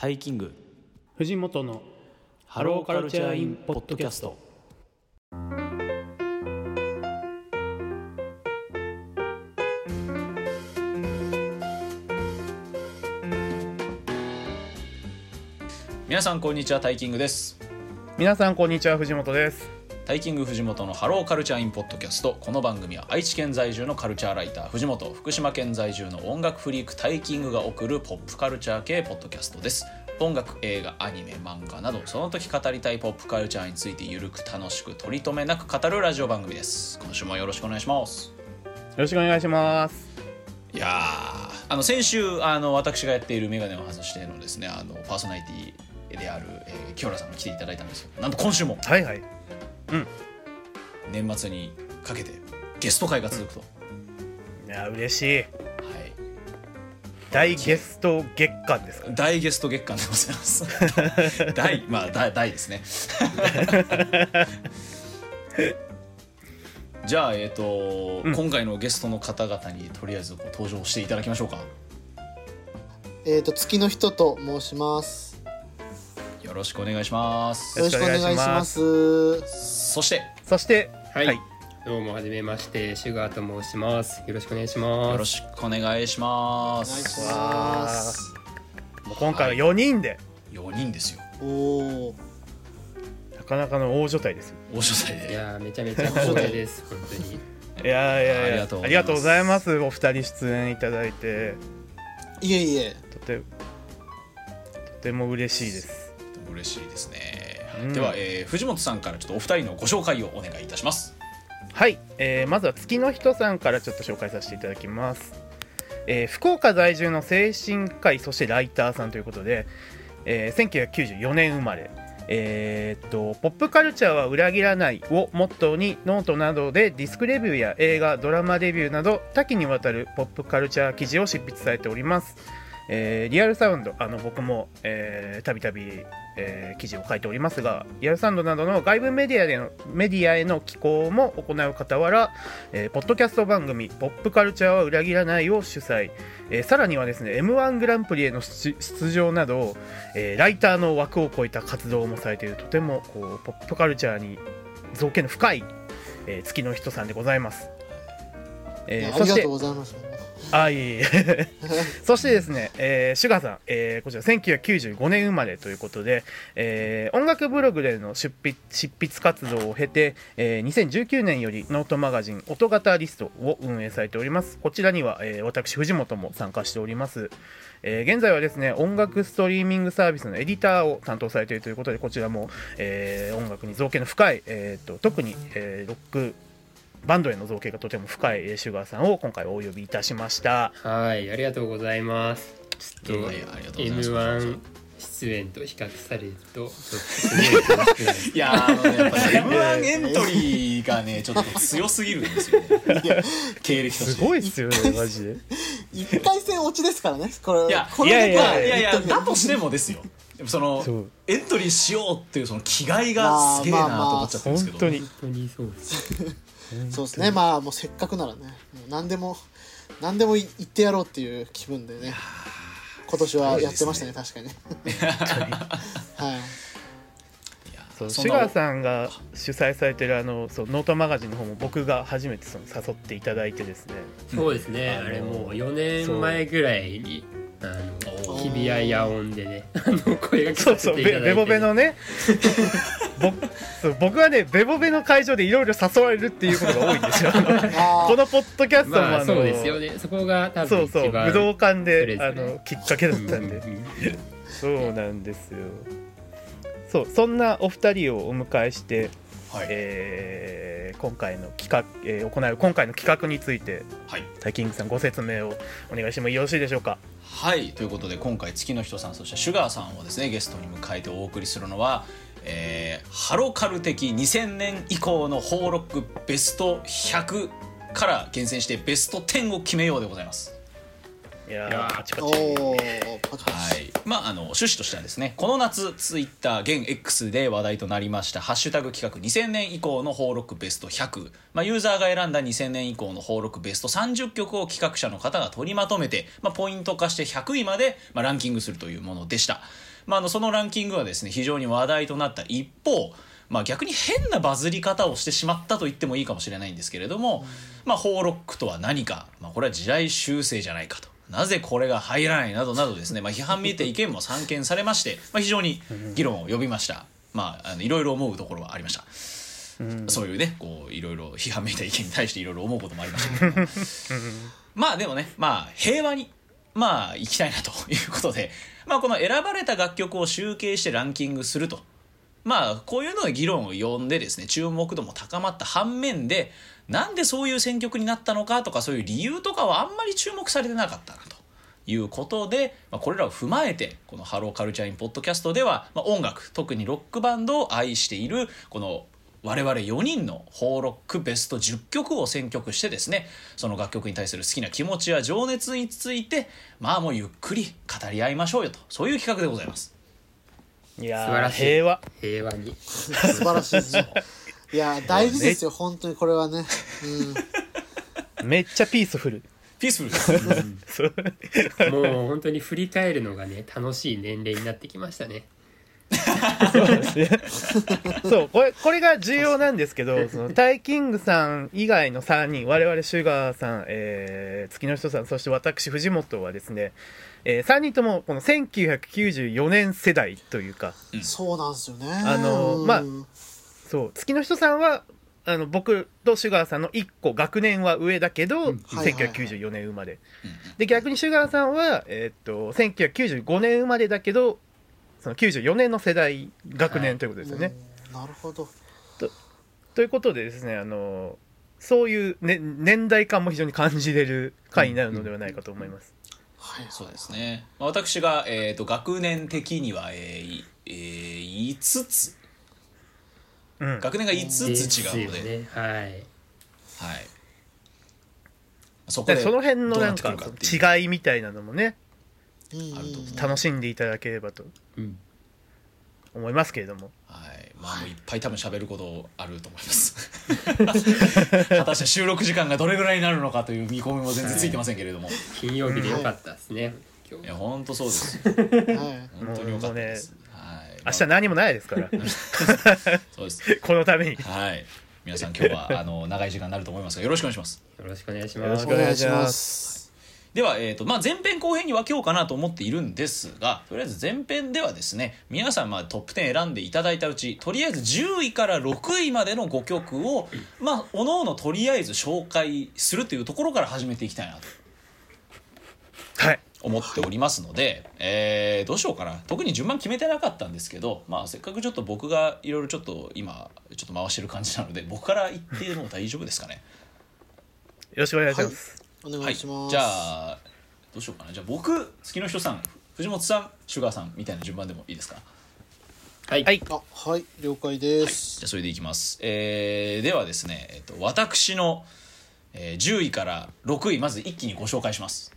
タイキング藤本のハローカルチャーインポッドキャスト。皆さんこんにちは、タイキングです。皆さんこんにちは、藤本です。タイキング藤本のハローカルチャーインポッドキャスト。この番組は愛知県在住のカルチャーライター藤本、福島県在住の音楽フリークタイキングが送るポップカルチャー系ポッドキャストです。音楽、映画、アニメ、漫画などその時語りたいポップカルチャーについてゆるく楽しく取り留めなく語るラジオ番組です。今週もよろしくお願いします。よろしくお願いします。いや先週私がやっているメガネを外してのですね、パーソナリティである、清原さんが来ていただいたんですよ。なんと今週も、はいはい、うん、年末にかけてゲスト会が続くと、いや嬉しい、はい、大ゲスト月間ですか、ね、大ゲスト月間でございます大、まあ、大ですねじゃあ、今回のゲストの方々にとりあえずご登場していただきましょうか。月の人と申します。よろしくお願いします。よろしくお願いします。そしてはい、はい、どうもはじめまして、シュガーと申します。よろしくお願いします。よろしくお願いします。もう今回は4人で、はい、4人ですよ。おなかなかの大所帯ですよ。大所帯で、いやめちゃめちゃ大所帯です本当にいやありがとうございます。お二人出演いただいて、いえいえ、とても嬉しいです。嬉しいですね。では、藤本さんからちょっとお二人のご紹介をお願いいたします。はい、まずは月の人さんからちょっと紹介させていただきます。福岡在住の精神科医、そしてライターさんということで、1994年生まれ、ポップカルチャーは裏切らないをモットーにノートなどでディスクレビューや映画、ドラマレビューなど多岐にわたるポップカルチャー記事を執筆されております。リアルサウンド、僕もたびたび記事を書いておりますが、リアルサウンドなどの外部メディアへの寄稿も行う傍ら、ポッドキャスト番組ポップカルチャーは裏切らないを主催、さらにはですね M1 グランプリへの出場など、ライターの枠を超えた活動もされている、とてもこうポップカルチャーに造形の深い、月の人さんでございます。ありがとうございます。そしてですね、シュガーさん、こちら1995年生まれということで、音楽ブログでの執筆活動を経て、2019年よりノートマガジン音型リストを運営されております。こちらには、私藤本も参加しております。現在はですね、音楽ストリーミングサービスのエディターを担当されているということで、こちらも、音楽に造詣の深い、特に、ロックバンドへの造形がとても深いシュガーさんを今回お呼びいたしました。はい、ありがとうございます。ちょっと M1 出演と比較されるとすごいいややっぱ M1 エントリーがねちょっと強すぎるんですよね経歴としてすごいですよねマジで1回戦落ちですからねこれ。いやだとしてもですよそのエントリーしようっていうその気概がすげえなと思っちゃったんですけど、本当にそうですそうですね。まあもうせっかくならね、もう何でも言ってやろうっていう気分でね、今年はやってましたね、確かにはい。シュガーさんが主催されてるそうノートマガジンの方も僕が初めてその誘っていただいてですね。そうですね、あれもう4年前ぐらいに日比谷野音でね声が聞かせていただいて、ベボベのね僕はねベボベの会場でいろいろ誘われるっていうことが多いんですよこのポッドキャストもそうですよね。そこが多分一番武道館できっかけだったんでそうなんですよ。そんなお二人をお迎えして、はい、今回の企画について、はい、タイキングさんご説明をお願いしてもよろしいでしょうか。はい、ということで今回月の人さん、そしてシュガーさんをですねゲストに迎えてお送りするのは、ハロカル的2000年以降の邦ロックベスト100から厳選してベスト10を決めようでございます。いやーパチパチ、はい、まあ、趣旨としてはですね、この夏ツイッター現 X で話題となりましたハッシュタグ企画2000年以降の邦録ベスト100、まあ、ユーザーが選んだ2000年以降の邦録ベスト30曲を企画者の方が取りまとめて、まあ、ポイント化して100位まで、まあ、ランキングするというものでした。まあ、そのランキングはですね非常に話題となった一方、まあ、逆に変なバズり方をしてしまったと言ってもいいかもしれないんですけれども、まあ、邦ロックとは何か、まあ、これは時代修正じゃないかと、なぜこれが入らないなどなどですね、まあ、批判見て意見も散見されまして、まあ、非常に議論を呼びました。まあ、いろいろ思うところはありました。そういうね、こういろいろ批判見た意見に対していろいろ思うこともありましたけどもまあでもね、まあ、平和にまあ行きたいなということで、まあ、この選ばれた楽曲を集計してランキングすると、まあ、こういうので議論を呼んでですね注目度も高まった反面で、なんでそういう選曲になったのかとかそういう理由とかはあんまり注目されてなかったなということで、まあ、これらを踏まえてこのハローカルチャーインポッドキャストでは、まあ、音楽、特にロックバンドを愛しているこの我々4人の邦ロックベスト10曲を選曲してですね、その楽曲に対する好きな気持ちや情熱について、まあもうゆっくり語り合いましょうよと、そういう企画でございます。いや平和、平和に素晴らしいですよいや大事ですよ、本当にこれはね、うん、めっちゃピースフル、ピースフルもう本当に振り返るのがね楽しい年齢になってきましたねそう、これが重要なんですけど、そのタイキングさん以外の3人、我々シュガーさん、月の人さん、そして私藤本はですね、3人ともこの1994年世代というか、うん、そうなんですよね。まあ、そう月の人さんは僕とシュガーさんの1個学年は上だけど、うん、1994年生まれ、はいはいはい、で逆にシュガーさんは、1995年生まれだけどその94年の世代学年ということですよね、はい、なるほど。 ということでですね、そういう、ね、年代感も非常に感じれる回になるのではないかと思います、うんうん、はい、そうですね。私が、学年的には、5つ、うん、学年が5つ違うので、ね、はいはい、そこでその辺のなんか違いみたいなのもねあると楽しんでいただければと思いますけれども、うん、はい、まあもういっぱい多分喋ることあると思います果たして収録時間がどれぐらいになるのかという見込みも全然ついてませんけれども、はい、金曜日でよかったですね、うん、いや本当そうです本当によかったです、はい、明日何もないですからそうです、このために、はい、皆さん今日は長い時間になると思いますがよろしくお願いします。よろしくお願いします。よろしくお願いします。では、まあ、前編後編に分けようかなと思っているんですが、とりあえず前編ではですね皆さん、まあトップ10選んでいただいたうちとりあえず10位から6位までの5曲を、まあ、おのおのとりあえず紹介するというところから始めていきたいなと、はい、思っておりますので、どうしようかな。特に順番決めてなかったんですけど、まあ、せっかくちょっと僕がいろいろちょっと今ちょっと回してる感じなので僕から言っても大丈夫ですかねよろしくお願いします、はいお願いします、はい、じゃあどうしようかな。じゃあ僕、月の人さん、藤本さん、シュガーさんみたいな順番でもいいですか。はい、はい、あ、はい、了解です、はい、じゃあそれでいきます、ではですね、私の、10位から6位まず一気にご紹介します、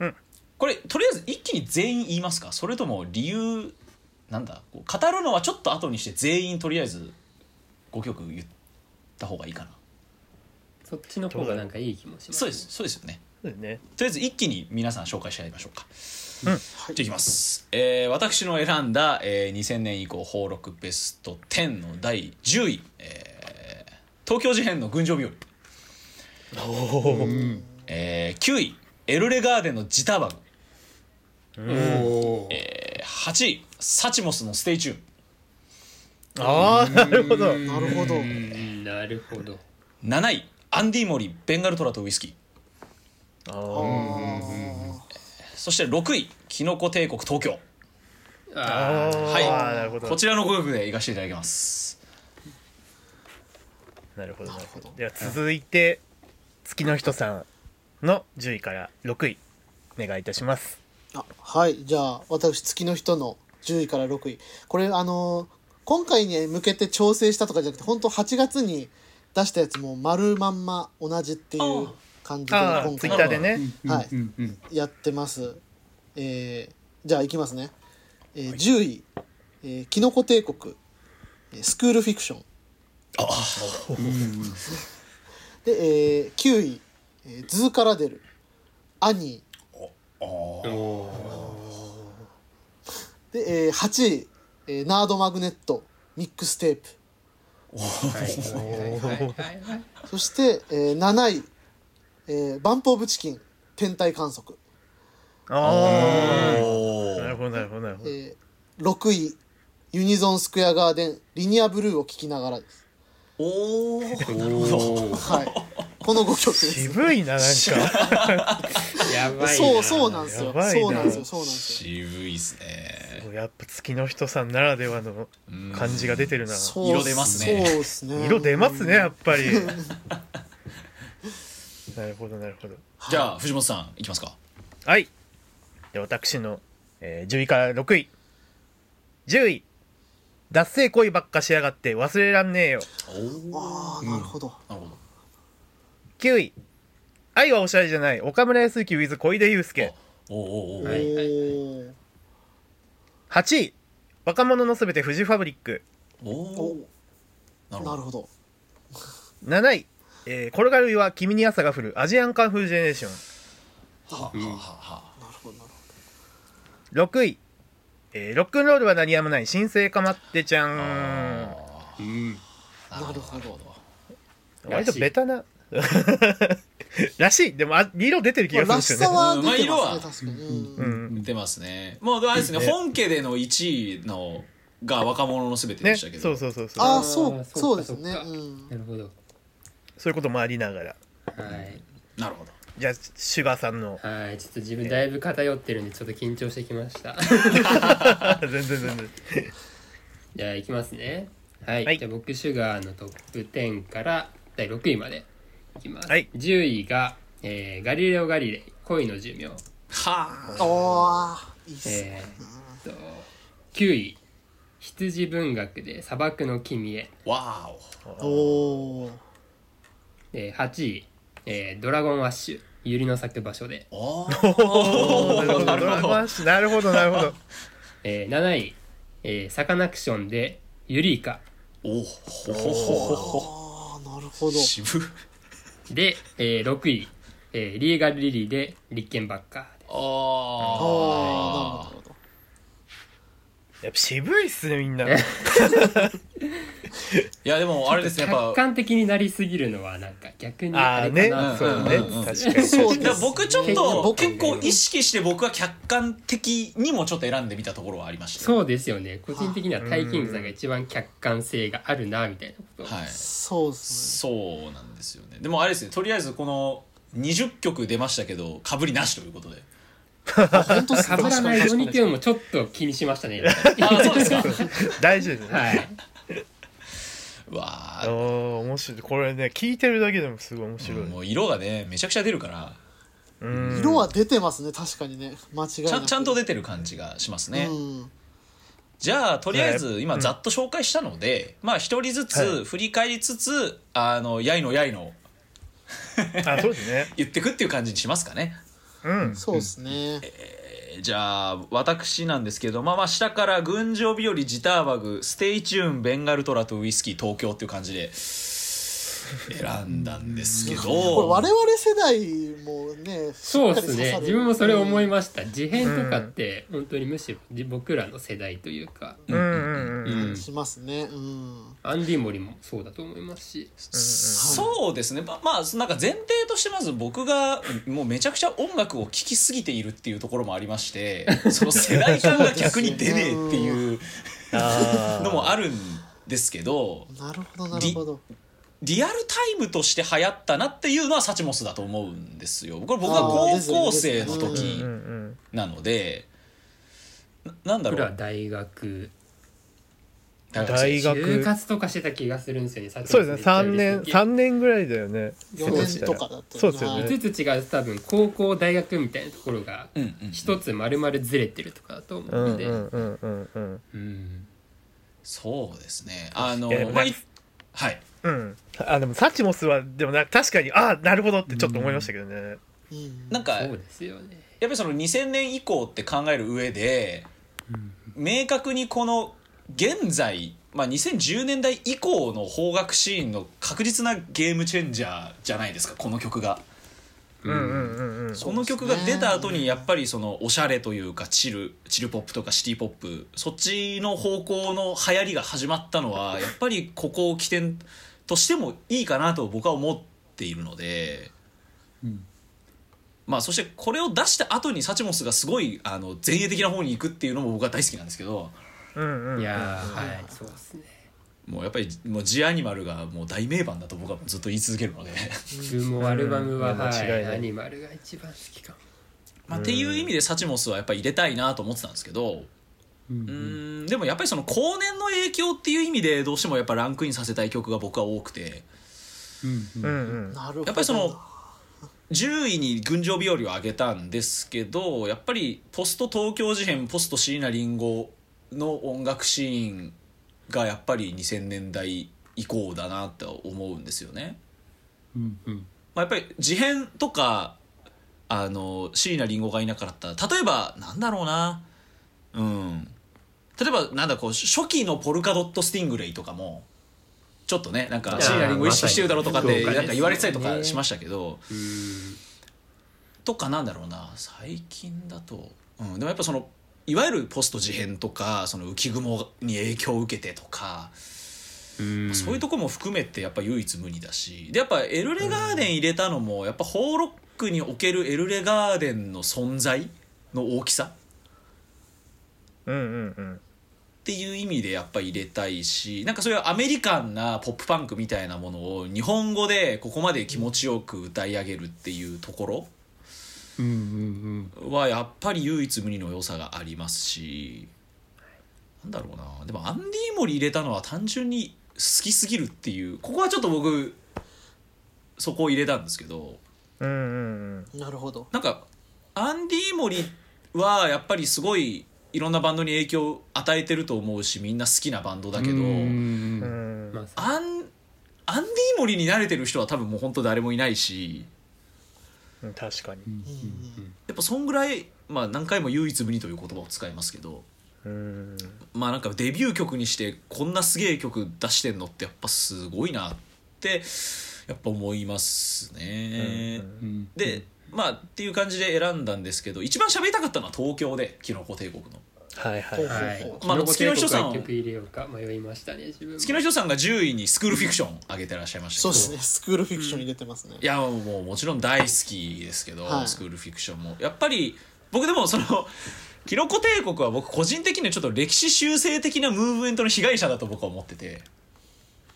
うん、これとりあえず一気に全員言いますか、それとも理由なんだこう語るのはちょっと後にして全員とりあえず5曲言った方がいいかな。そっちの方がなんかいい気もします、ね、そうですよね。とりあえず一気に皆さん紹介してやりましょうか、うん、じゃあいきます、私の選んだ、2000年以降邦録ベスト10の第10位、東京事変の群青日和、うん、9位エルレガーデンのジタバグ、8位サチモスのステイチューン。あー、なるほどなるほどなるほど。7位アンディモリベンガルトラとウイスキー。そして6位キノコ帝国東京。はい、なるほど、こちらの5曲でいかせていただきます。なるほどなるほど。では続いて、うん、月の人さんの10位から6位お願いいたします。あ、はい、じゃあ私月の人の10位から6位これ今回に向けて調整したとかじゃなくて本当8月に出したやつも丸まんま同じっていう感じで今回は、ね、はい、やってます。じゃあいきますね。10位、キノコ帝国、スクールフィクション。あで、9位、図から出るアニー。で、8位、ナードマグネットミックステープ。そして、7位、バンプオブチキン天体観測。なるほどなるほどなるほど。6位ユニゾンスクエアガーデンリニアブルーを聴きながらです。おお、はい、この5曲です。渋いな、なんかやばいな。そうなんですよ、そうなんですよ、そうなんですよ。渋いですね。やっぱ月の人さんならではの感じが出てるな。色出ますね。そうですね、色出ますね、やっぱりなるほどなるほど。じゃあ藤本さんいきますか。はい、で私の、10位から6位。10位、脱性恋ばっかしやがって忘れらんねえよ。ああ、なるほど、なるほど。9位、愛はおしゃれじゃない岡村康之 with 小出祐介。8位、若者のすべてフジファブリック。お、なるほど。7位、転がる岩は君に朝が降るアジアンカンフージェネレーション。6位、ロックンロールは鳴りやまない新生かまってちゃん。なるほど。割とベタならしい。でも色出てる気がするんですよね。まあ色は出てますね。もうあれですね、本家での1位のが若者のすべてでしたけど。そうそうそうそう。ああ、そうですね。なるほど。そういうこともありながら。はい。なるほど。じゃあシュガーさんの、はい、ちょっと自分だいぶ偏ってるんでちょっと緊張してきました全然じゃあいきますね。はい、はい、じゃあ僕シュガーのトップ10から第6位までいきます。はい、10位が、ガリレオ・ガリレイ恋の寿命。はあ、いいっすね。9位羊文学で砂漠の君へ。わお。おー。で8位、ドラゴンアッシュユリの咲く場所で。おお、なるほどなるほどなるほど。7位、サカナクションでユリイカ。おお、なるほど。渋で、6位、リーガルリリーで立憲ばっか。ああ、やっぱ渋いっすね、みんな。いやでもあれですね、やっぱ客観的になりすぎるのはなんか逆にあれかな。そうね、確かにそうです。僕ちょっと結構意識して僕は客観的にもちょっと選んでみたところはありました。そうですよね、個人的にはタイキングさんが一番客観性があるなみたいなこと。はい、そうですね、そうなんですよね。でもあれですね、とりあえずこの20曲出ましたけど被りなしということで本当かぶらないようにっていうのもちょっと気にしましたね。あ、そうですか。大事ですね。はい。わあ、面白い。これね、聞いてるだけでもすごい面白い。もう色がね、めちゃくちゃ出るから。色は出てますね、確かにね、間違いなく。ちゃんと出てる感じがしますね。じゃあとりあえず今ざっと紹介したので、まあ一人ずつ振り返りつつ、やいのあ、そうですね。言ってくっていう感じにしますかね。うん、そうですね。じゃあ私なんですけど、まあ下から群青日和、ジターバグ、ステイチューン、ベンガルトラとウイスキー、東京っていう感じで選んだんですけどこれ我々世代もね、そうですね、自分もそれ思いました。事変とかって本当にむしろ僕らの世代というかしますね。アンディモリもそうだと思いますし、そうですね。まあなんか前提としてまず僕がもうめちゃくちゃ音楽を聴きすぎているっていうところもありまして、その世代感が逆に出ねえっていうのもあるんですけど。なるほどなるほど。リアルタイムとして流行ったなっていうのはサチモスだと思うんですよ。これ僕が高校生の時なので、なんだろう。僕ら大学就活とかしてた気がするんですよね。そうですね。3年ぐらいだよね。4年とかだった。そうですよね。5つ違うと多分高校大学みたいなところが一つ丸々ずれてるとかだと思うので。そうですね。はい、うん、あでもサチモスはでも確かにあなるほどってちょっと思いましたけどね、うん、なんかそうですよ、ね、やっぱりその2000年以降って考える上で、うん、明確にこの現在、まあ、2010年代以降の邦楽シーンの確実なゲームチェンジャーじゃないですかこの曲が、うんうんうんうん、その曲が出た後にやっぱりそのおしゃれというかチルポップとかシティポップそっちの方向の流行りが始まったのはやっぱりここを起点としてもいいかなと僕は思っているので、うん、まあそしてこれを出した後にサチモスがすごい前衛的な方に行くっていうのも僕は大好きなんですけど、うんうん、いやはいそうですね。もうやっぱりもうジ・アニマルがもう大名盤だと僕はずっと言い続けるので、もうアルバムは、はい、間違いないアニマルが一番好きかも、まあ、っていう意味でサチモスはやっぱり入れたいなと思ってたんですけど、うんうん、でもやっぱりその後年の影響っていう意味でどうしてもやっぱランクインさせたい曲が僕は多くて、うんうん、やっぱりその10位に群青日和を上げたんですけど、やっぱりポスト東京事変ポスト椎名林檎の音楽シーンがやっぱり2000年代以降だなって思うんですよね、うんうん、まあ、やっぱり事変とか椎名林檎がいなかった例えばなんだろうな、うん、例えばなんだこう初期のポルカドットスティングレイとかもちょっとねなんか椎名林檎意識してるだろうとかってなんか言われてたりとかしましたけど、うん、とかなんだろうな最近だと、うん、でもやっぱそのいわゆるポスト事変とかその浮雲に影響を受けてとか、うん、そういうとこも含めてやっぱ唯一無二だし、でやっぱエルレガーデン入れたのもやっぱホーロックにおけるエルレガーデンの存在の大きさ、うんうんうん、っていう意味でやっぱ入れたいし、なんかそういうアメリカンなポップパンクみたいなものを日本語でここまで気持ちよく歌い上げるっていうところ、うんうんうん、はやっぱり唯一無二の良さがありますし、なんだろうな、でもアンディモリ入れたのは単純に好きすぎるっていう、ここはちょっと僕そこを入れたんですけど、うんうんうん、なるほど。なんかアンディモリはやっぱりすごいいろんなバンドに影響を与えてると思うし、みんな好きなバンドだけど、うんアンディモリに慣れてる人は多分もう本当誰もいないし、確かに、うんうん、やっぱそんぐらい、まあ、何回も唯一無二という言葉を使いますけど、まあなんかデビュー曲にしてこんなすげえ曲出してんのってやっぱすごいなってやっぱ思いますね、うんうん、でまあっていう感じで選んだんですけど、一番喋りたかったのは東京でキノコ帝国の、はいはいはい、まあ、月の人さんを迷いましたね自分。月の人さんが10位にスクールフィクション上げてらっしゃいましたけど、そうですね、スクールフィクション入れてますね、うん、いやもうもちろん大好きですけど、はい、スクールフィクションもやっぱり僕でもそのキノコ帝国は僕個人的にちょっと歴史修正的なムーブメントの被害者だと僕は思ってて、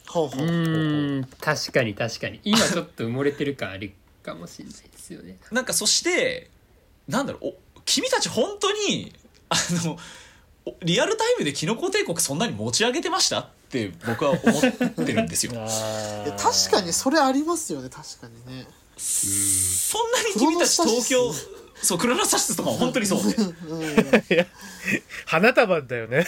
ほうほうほうほう、確かに確かに今ちょっと埋もれてる感あるかもしれないですよねなんかそしてなんだろう、君たち本当にリアルタイムでキノコ帝国そんなに持ち上げてましたって僕は思ってるんですよ確かにそれありますよね、確かにね、そんなに君たち東京そうクロノスタシスとかは本当にそうでいや花束だよね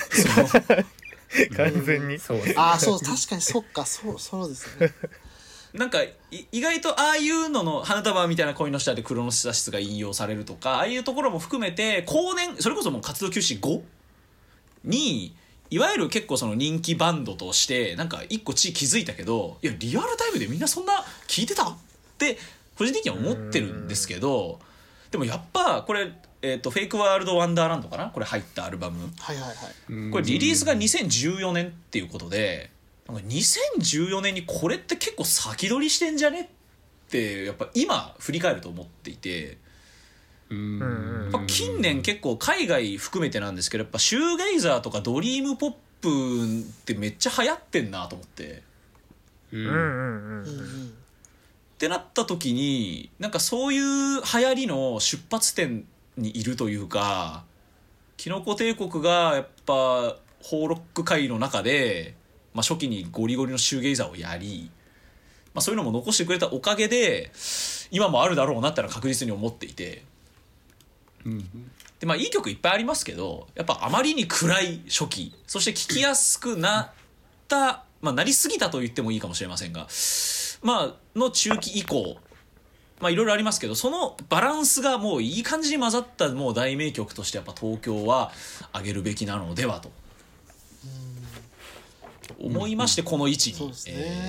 完全にそうあそう確かにそっかそうですねなんか意外とああいうのの花束みたいな恋の下でクロノスタシスが引用されるとか、ああいうところも含めて後年それこそもう活動休止後にいわゆる結構その人気バンドとしてなんか一個地位築いたけど、いやリアルタイムでみんなそんな聞いてたって個人的には思ってるんですけど、でもやっぱこれ、フェイクワールドワンダーランドかな、これ入ったアルバム、はいはいはい、これリリースが2014年っていうことで、2014年にこれって結構先取りしてんじゃねってやっぱ今振り返ると思っていて、近年結構海外含めてなんですけど、やっぱシューゲイザーとかドリームポップってめっちゃ流行ってんなと思って、ってなった時になんかそういう流行りの出発点にいるというか、キノコ帝国がやっぱホーロック界の中でまあ、初期にゴリゴリのシューゲイザーをやり、まあ、そういうのも残してくれたおかげで今もあるだろうなってのは確実に思っていて、うんでまあ、いい曲いっぱいありますけど、やっぱあまりに暗い初期、そして聴きやすくなったまあ、なりすぎたと言ってもいいかもしれませんが、まあ、の中期以降、まあ、いろいろありますけど、そのバランスがもういい感じに混ざったもう大名曲としてやっぱ東京は上げるべきなのではと思いまして、この位置に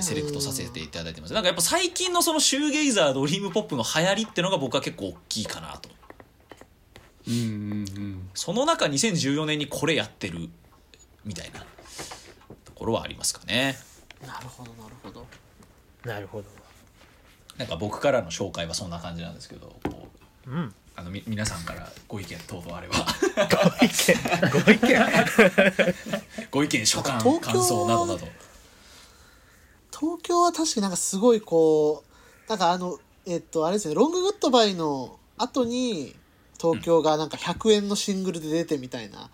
セレクトさせていただいてます。なんかやっぱ最近のそのシューゲイザードリームポップの流行りってのが僕は結構大きいかなと。その中2014年にこれやってるみたいなところはありますかね。なるほどなるほどなるほど。なんか僕からの紹介はそんな感じなんですけど、こう、うん、皆さんからご意見等々あればご意見所感感想などなど。東京は確かになんかすごいこうなんかあれですね、ロンググッドバイの後に東京がなんか100円のシングルで出てみたいな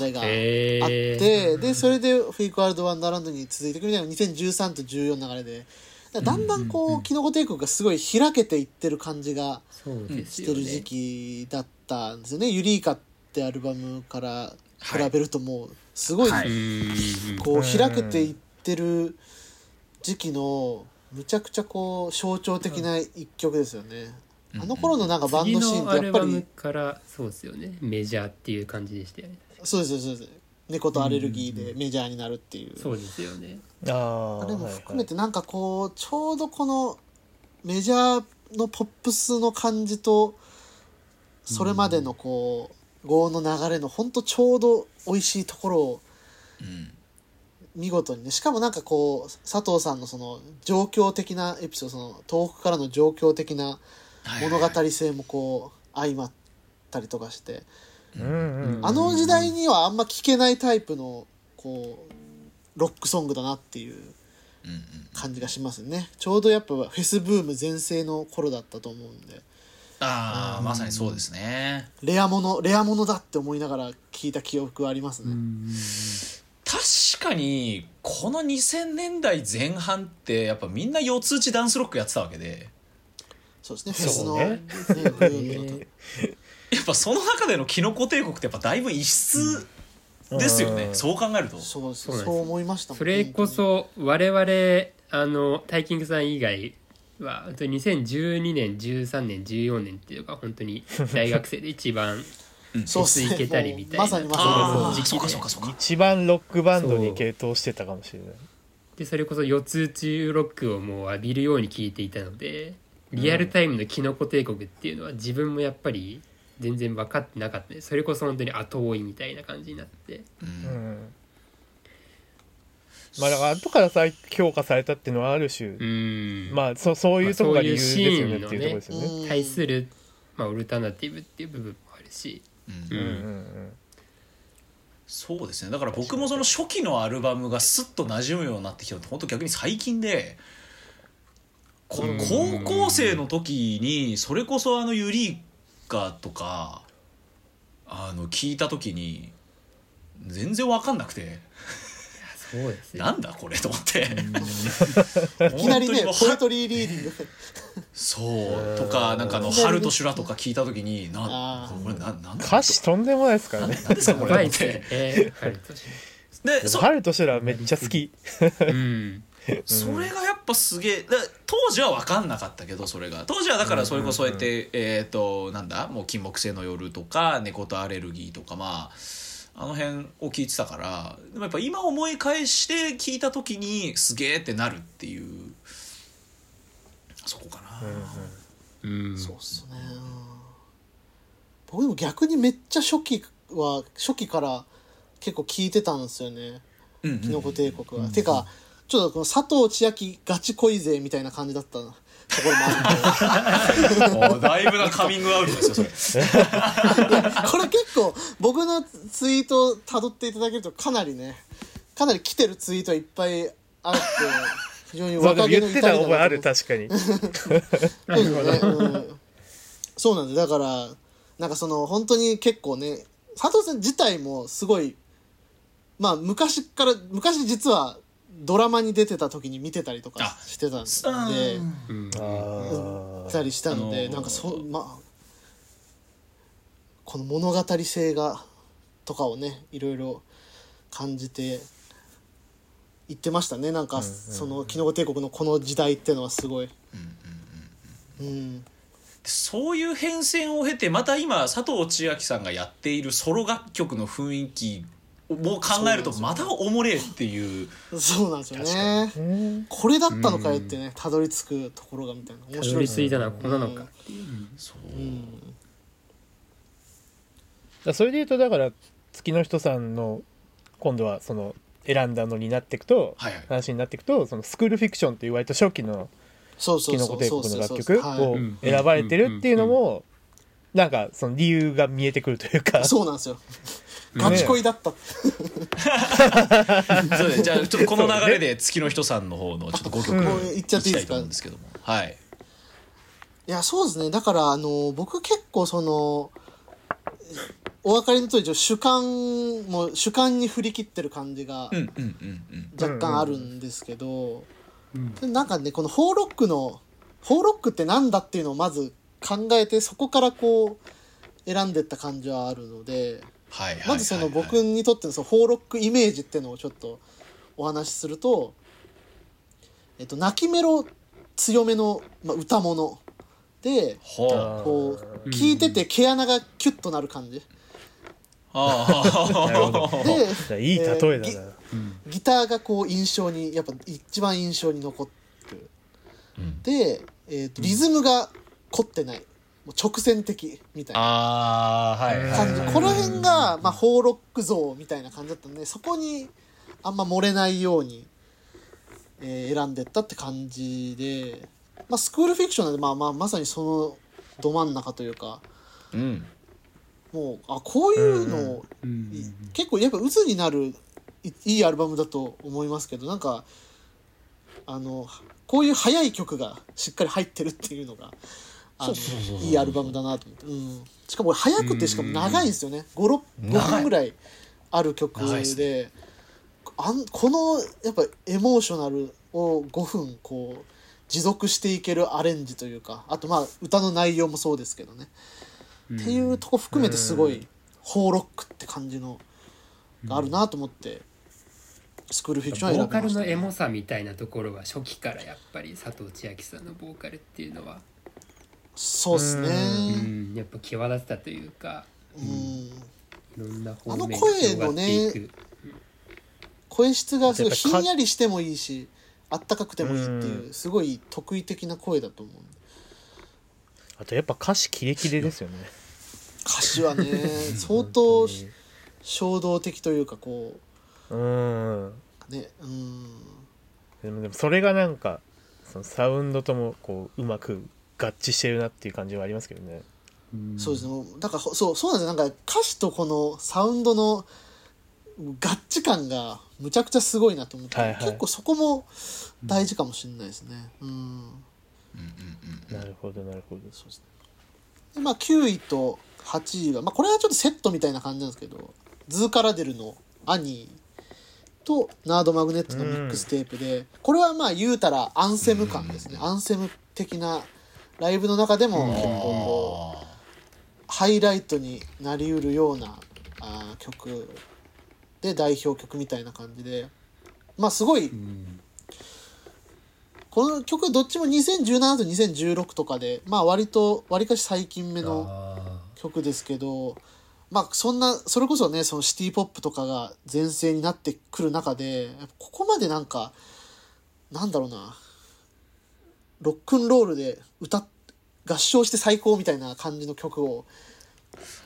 流れがあって、でそれでフェイクワールドワンダーランドに続いていくみたいな2013と14の流れで。だんだんこうキノコ帝国がすごい開けていってる感じがしてる時期だったんですよね。ユリイカってアルバムから比べるともうすごいこう開けていってる時期のむちゃくちゃこう象徴的な一曲ですよね。あの頃のなんかバンドシーンってやっぱり次のアルバムからそうですよね、メジャーっていう感じでしたよね。そうですそうです、猫とアレルギーでメジャーになるっていう、そうですよね。あれも含めてなんかこうちょうどこのメジャーのポップスの感じとそれまでのこう豪の流れのほんとちょうど美味しいところを見事にね、しかもなんかこう佐藤さんのその状況的なエピソード、その遠くからの状況的な物語性もこう相まったりとかして、あの時代にはあんま聞けないタイプのこうロックソングだなっていう感じがしますね。ちょうどやっぱフェスブーム全盛の頃だったと思うんで、まさにそうですね。レアものだって思いながら聞いた記憶はありますね。確かにこの2000年代前半ってやっぱみんな四つ打ちダンスロックやってたわけで、そうですね、フェスのねやっぱその中でのキノコ帝国ってやっぱだいぶ異質ですよね、そう考えると。そう思いましたもん。それこそ我々タイキングさん以外は本当に2012年13年14年っていうか本当に大学生で一番行けたりみたいな一番ロックバンドに傾倒してたかもしれない。でそれこそ四つ打ちロックをもう浴びるように聴いていたので、リアルタイムのキノコ帝国っていうのは自分もやっぱり全然分かってなかったね。それこそ本当に後追いみたいな感じになって、まあだから後から再評価されたっていうのはある種、まあそういうところが理由ですよねっていうところですよね。対する、まあ、オルタナティブっていう部分もあるし、そうですね。だから僕もその初期のアルバムがスッと馴染むようになってきたのと本当逆に最近で、高校生の時にそれこそユリーとか聞いた時に全然分かんなくて、そうですね、なんだこれと思っていきなりねポエトリーリーディングそうとかなんか春と修羅とか聞いた時になんだ歌詞とんでもないですからね、なんですかこれって春と修羅めっちゃ好きそれがやっぱすげえ。当時は分かんなかったけど、それが当時はだからそれこそそうやってなんだもう金木犀の夜とか猫とアレルギーとか、まああの辺を聞いてたから、でもやっぱ今思い返して聞いた時にすげえってなるっていう、そこかな。そうっすね。僕でも逆にめっちゃ初期から結構聞いてたんですよね、キノコ帝国は。てかちょっとこの佐藤千秋ガチ恋勢みたいな感じだったところもあるんでだいぶなカミングアウトですよそれこれ結構僕のツイートをたどっていただけるとかなり来てるツイートはいっぱいあって非常に若気の至りだなと思って。確かにそうなんです。だからなんかその本当に結構ね、佐藤さん自体もすごい、まあ昔実はドラマに出てた時に見てたりとかしてたんで、たりしたので、なんかまあこの物語性がとかをねいろいろ感じて言ってましたね。なんかそのキノコ帝国のこの時代っていうのはすごい、うんうんうんうん、そういう変遷を経てまた今佐藤千亜紀さんがやっているソロ楽曲の雰囲気を考えるとまたおもれっていう。そうなんですよね、うん、これだったのかよってね、たどり着くところがみたいな、面白い、たどり着いたのはこれなのか、うん、そう、うん、だそれでいうとだから月の人さんの今度はその選んだのになっていくと、はいはい、話になっていくとそのスクールフィクションっていう割と初期のキノコ帝国の楽曲を選ばれてるっていうのもなんかその理由が見えてくるというか。そうなんですよ、ガチ恋だった。そうね、じゃあちょっとこの流れで月の人さんの方のちょっと5曲いきたいと思うんですけども、はい、いやそうですね、だから僕結構そのお分かりの通り主観に振り切ってる感じが若干あるんですけど、なんかねこのホーロックってなんだっていうのをまず考えてそこからこう選んでった感じはあるので、まずその僕にとってのホーロックイメージっていうのをちょっとお話しすると、泣きメロ強めの、歌物でこう聞いてて毛穴がキュッとなる感じ。でいい例えだな。ギターがこう印象にやっぱ一番印象に残ってる、うん、で、リズムが凝ってない、もう直線的みたいな感じ、はい、この辺が、ホーロック像みたいな感じだったんで、そこにあんま漏れないように、選んでったって感じで、スクールフィクションなんで、まさにそのど真ん中というか、うん、もうこういうの、結構やっぱ渦になるいいアルバムだと思いますけど、なんかこういう速い曲がしっかり入ってるっていうのがいいアルバムだなと思って、うん、しかも速くてしかも長いんですよね、5分ぐらいある曲で、このやっぱエモーショナルを5分こう持続していけるアレンジというか、あと歌の内容もそうですけどね、っていうとこ含めてすごいホーロックって感じのがあるなと思ってスクールフィクションを選びました、ね、ボーカルのエモさみたいなところは初期からやっぱり佐藤千亜紀さんのボーカルっていうのはそうですね、うん、やっぱ際立ったというか、うん、いろんな方面に広がっていく、声質がすごいひんやりしてもいいしあったかくてもいいっていう、すごい特異的な声だと思う。あとやっぱ歌詞キレキレですよね。歌詞はね相当衝動的というかこう、ね、でもそれがなんかそのサウンドともこううまく合致してるなっていう感じはありますけどね。そうですね。だからそうなんですよ。なんか歌詞とこのサウンドの合致感がむちゃくちゃすごいなと思って、はいはい、結構そこも大事かもしれないですね。なるほどなるほど。そうですね。で9位と8位は、これはちょっとセットみたいな感じなんですけど、ズーカラデルのアニーとナードマグネットのミックステープで、これは言うたらアンセム感ですね、アンセム的なライブの中でも結構こうハイライトになりうるような曲で代表曲みたいな感じで、すごい、この曲どっちも2017と2016とかで、割かし最近目の曲ですけど、それこそねそのシティポップとかが全盛になってくる中で、ここまでなんかなんだろうな、ロックンロールで合唱して最高みたいな感じの曲を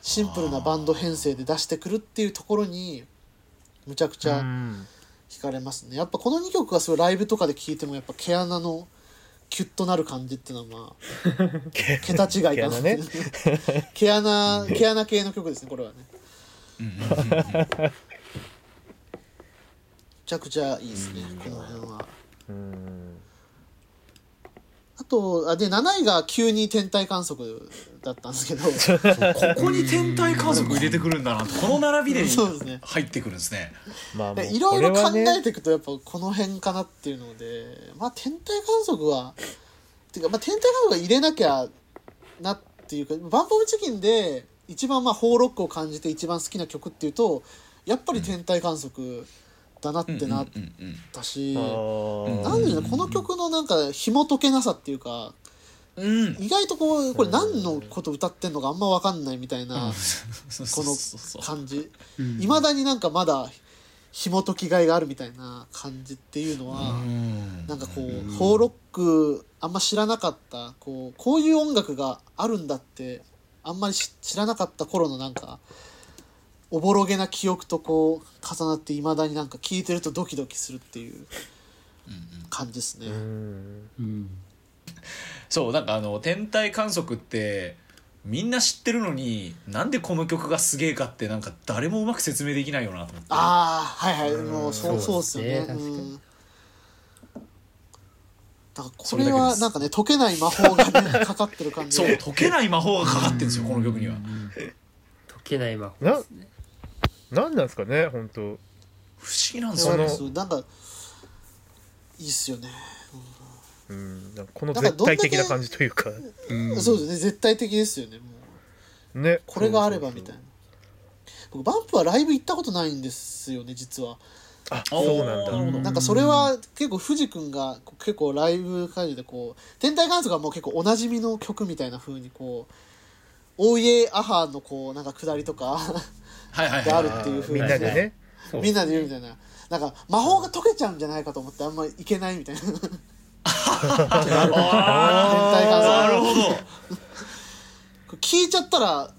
シンプルなバンド編成で出してくるっていうところにむちゃくちゃ惹かれますね。やっぱこの2曲はすごいライブとかで聴いてもやっぱ毛穴のキュッとなる感じっていうのは桁違いかなっていう毛穴系の曲ですねこれはね。めちゃくちゃいいですねこの辺は。あとで7位が急に天体観測だったんですけどここに天体観測入れてくるんだなとこの並びで入ってくるんですね。いろいろ考えていくとやっぱこの辺かなっていうので、天体観測はてか天体観測は入れなきゃなっていうか、バンプ・オブ・チキンで一番ホーロックを感じて一番好きな曲っていうとやっぱり天体観測ったなってなったし、なんでこの曲のなんか紐解けなさっていうか、うん、意外とこれ何のこと歌ってんのかあんま分かんないみたいな、この感じいまだになんかまだ紐解きがいがあるみたいな感じっていうのは、なんかこうホーロックあんま知らなかった、こういう音楽があるんだってあんまり知らなかった頃のなんかおぼろげな記憶とこう重なって、いまだになんか聴いてるとドキドキするっていう感じですね。そう、なんか天体観測ってみんな知ってるのに、なんでこの曲がすげえかってなんか誰もうまく説明できないよなと思って。ああ、はいはい、もうそうですよね。だからこれはなんかね、解けない魔法が、ね、かかってる感じ。そう、解けない魔法がかかってるんですよこの曲には。解けない魔法ですね。なんなんですかね、本当不思議なんですよね。なんかいいっすよね。うん、なんかこの絶対的な感じというか、うん、そうですね、絶対的ですよね、もうね、これがあればみたいな。僕バンプはライブ行ったことないんですよね実は。あ、そうなんだ。なんかそれは結構藤君が結構ライブ会場でこう天体観測がもう結構おなじみの曲みたいな風にこうオーイエーアハーのこうなんか下りとかがあるっていう風に、ね、みんなでね、みんなで言うみたいな、なんか魔法が解けちゃうんじゃないかと思ってあんまりいけないみたいな。あ、なるほど。聞いちゃったら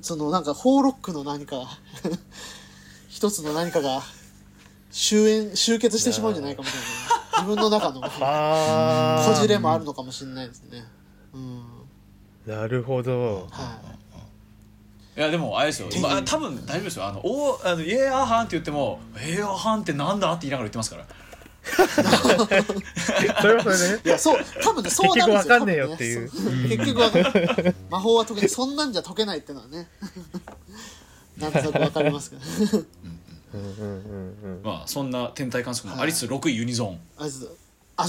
そのなんかホーロックの何か一つの何かが集結してしまうんじゃないかみたいな、自分の中のこじれもあるのかもしれないですね。うん、なるほど。はい。いやでもあれですよ、まあ、多分大丈夫ですよ。イエーアーハンって言ってもイエーアーハンってなんだって言いながら言ってますから。それはそれでね。いや、そう、多分ね、そうなんですよ。結局わかんねえよっていう。結局わかんない。魔法は解けない。そんなんじゃ解けないってのはね。なんとなくわかりますけど。まあそんな天体観測もありつつ、6位ユニゾン。あ、そ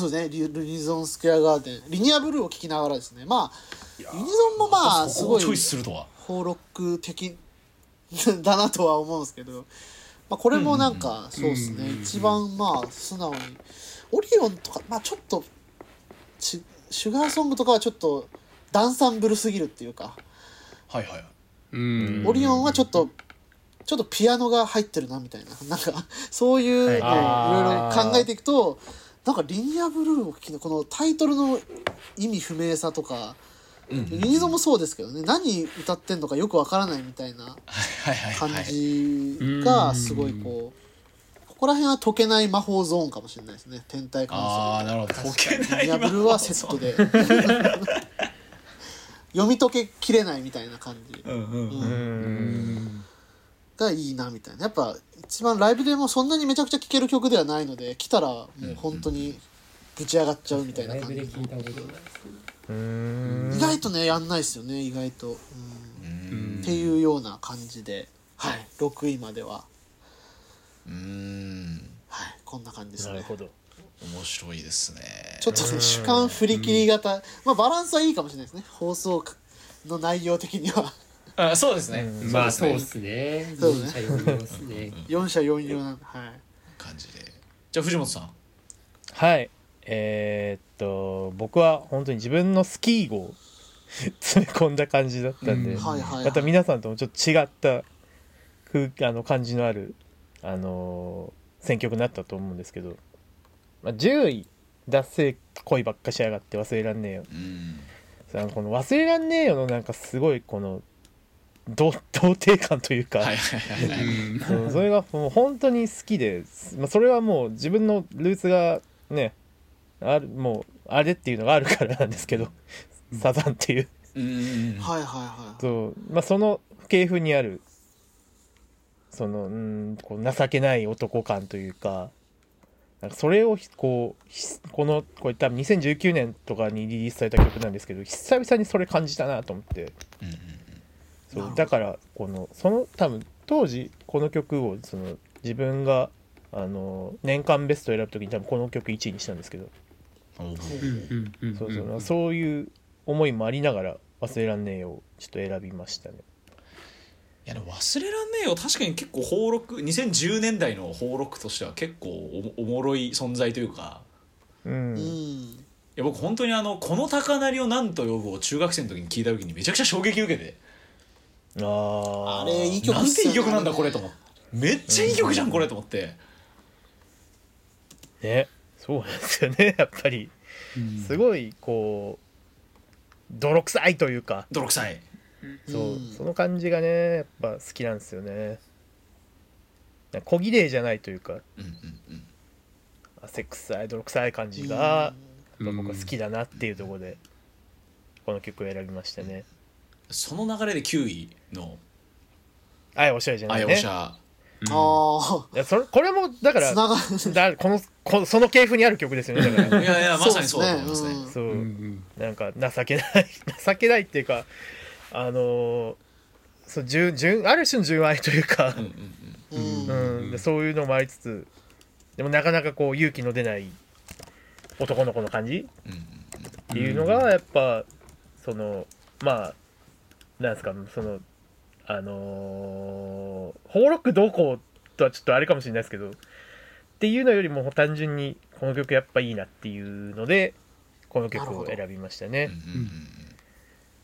うですね。ユニゾンスクエアガーデン、リニアブルーを聴きながらですね。まあユニゾンもまあすごいチョイスするとは。ホーロック的だなとは思うんですけど。まあ、これもなんかそうですね、一番まあ素直にオリオンとか、まあちょっとシュガーソングとかはちょっとダンサンブルすぎるっていうか、はいはい、オリオンはちょっとピアノが入ってるなみたいな、なんかそういうね、いろいろ考えていくと、なんかリニアブルーを聞きのこのタイトルの意味不明さとか、ユニゾンもそうですけどね、何歌ってんのかよくわからないみたいな感じがすごい、ここら辺は解けない魔法ゾーンかもしれないですね、天体観測。ああ、なるほど。解けない魔法ゾーン。リニアブルはセットで読み解けきれないみたいな感じがいいなみたいな。やっぱ一番ライブでもそんなにめちゃくちゃ聴ける曲ではないので、来たらもう本当にぶち上がっちゃうみたいな感じ。ライブで聴いたことないですけど、意外とねやんないですよね、意外と、っていうような感じで、はい、6位までは、はい、こんな感じですね。なるほど、面白いですね。ちょっとね、主観振り切り型、まあ、バランスはいいかもしれないですね、放送の内容的には。あ、そうですね、まあそうですね、4社4用な感じで。じゃあ藤本さん。はい、僕は本当に自分のスキー語を詰め込んだ感じだったんで、また皆さんともちょっと違った感じのある、選曲になったと思うんですけど、まあ、10位脱線恋ばっかしやがって忘れらんねえよ、この忘れらんねえよのなんかすごいこの童貞感というか、それがもう本当に好きで、まあ、それはもう自分のルーツがね、もうあれっていうのがあるからなんですけど、サザンっていう、はいはいはい、そう、まあ、その系譜にあるそのこう情けない男感というか、なんかそれをこれ多分2019年とかにリリースされた曲なんですけど、久々にそれ感じたなと思って、そうだから多分当時この曲を自分が年間ベストを選ぶときに多分この曲1位にしたんですけど、そういう思いもありながら忘れらんねえよをちょっと選びましたね。いやでも忘れらんねえよ。確かに結構邦録、2010年代の邦録としては結構 おもろい存在というか、うん、いや僕本当にこの高鳴りを何と呼ぶを中学生の時に聞いた時にめちゃくちゃ衝撃受けて、あれいい曲なんていい曲なんだこれと思って、めっちゃいい曲じゃんこれと思って、うん、ね、そうなんですよねやっぱり、うん、すごいこう泥臭いというか、泥臭い、そう、うん、その感じがねやっぱ好きなんですよね。小綺麗じゃないというか、うんうんうん、汗臭い泥臭い感じがやっぱ僕は好きだなっていうところでこの曲を選びましたね。その流れで9位のあやおしゃじゃないね、あやおしゃ、うん、あいやこれもだからその系譜にある曲ですよねだからいやいやまさにそうだと思いますね。そう、うんうん、なんか情けないっていうかそうある種の純愛というか、そういうのもありつつ、でもなかなかこう勇気の出ない男の子の感じ、うんうん、っていうのがやっぱそのまあなんですかその邦録どうこうとはちょっとあれかもしれないですけどっていうのよりも単純にこの曲やっぱいいなっていうのでこの曲を選びましたね。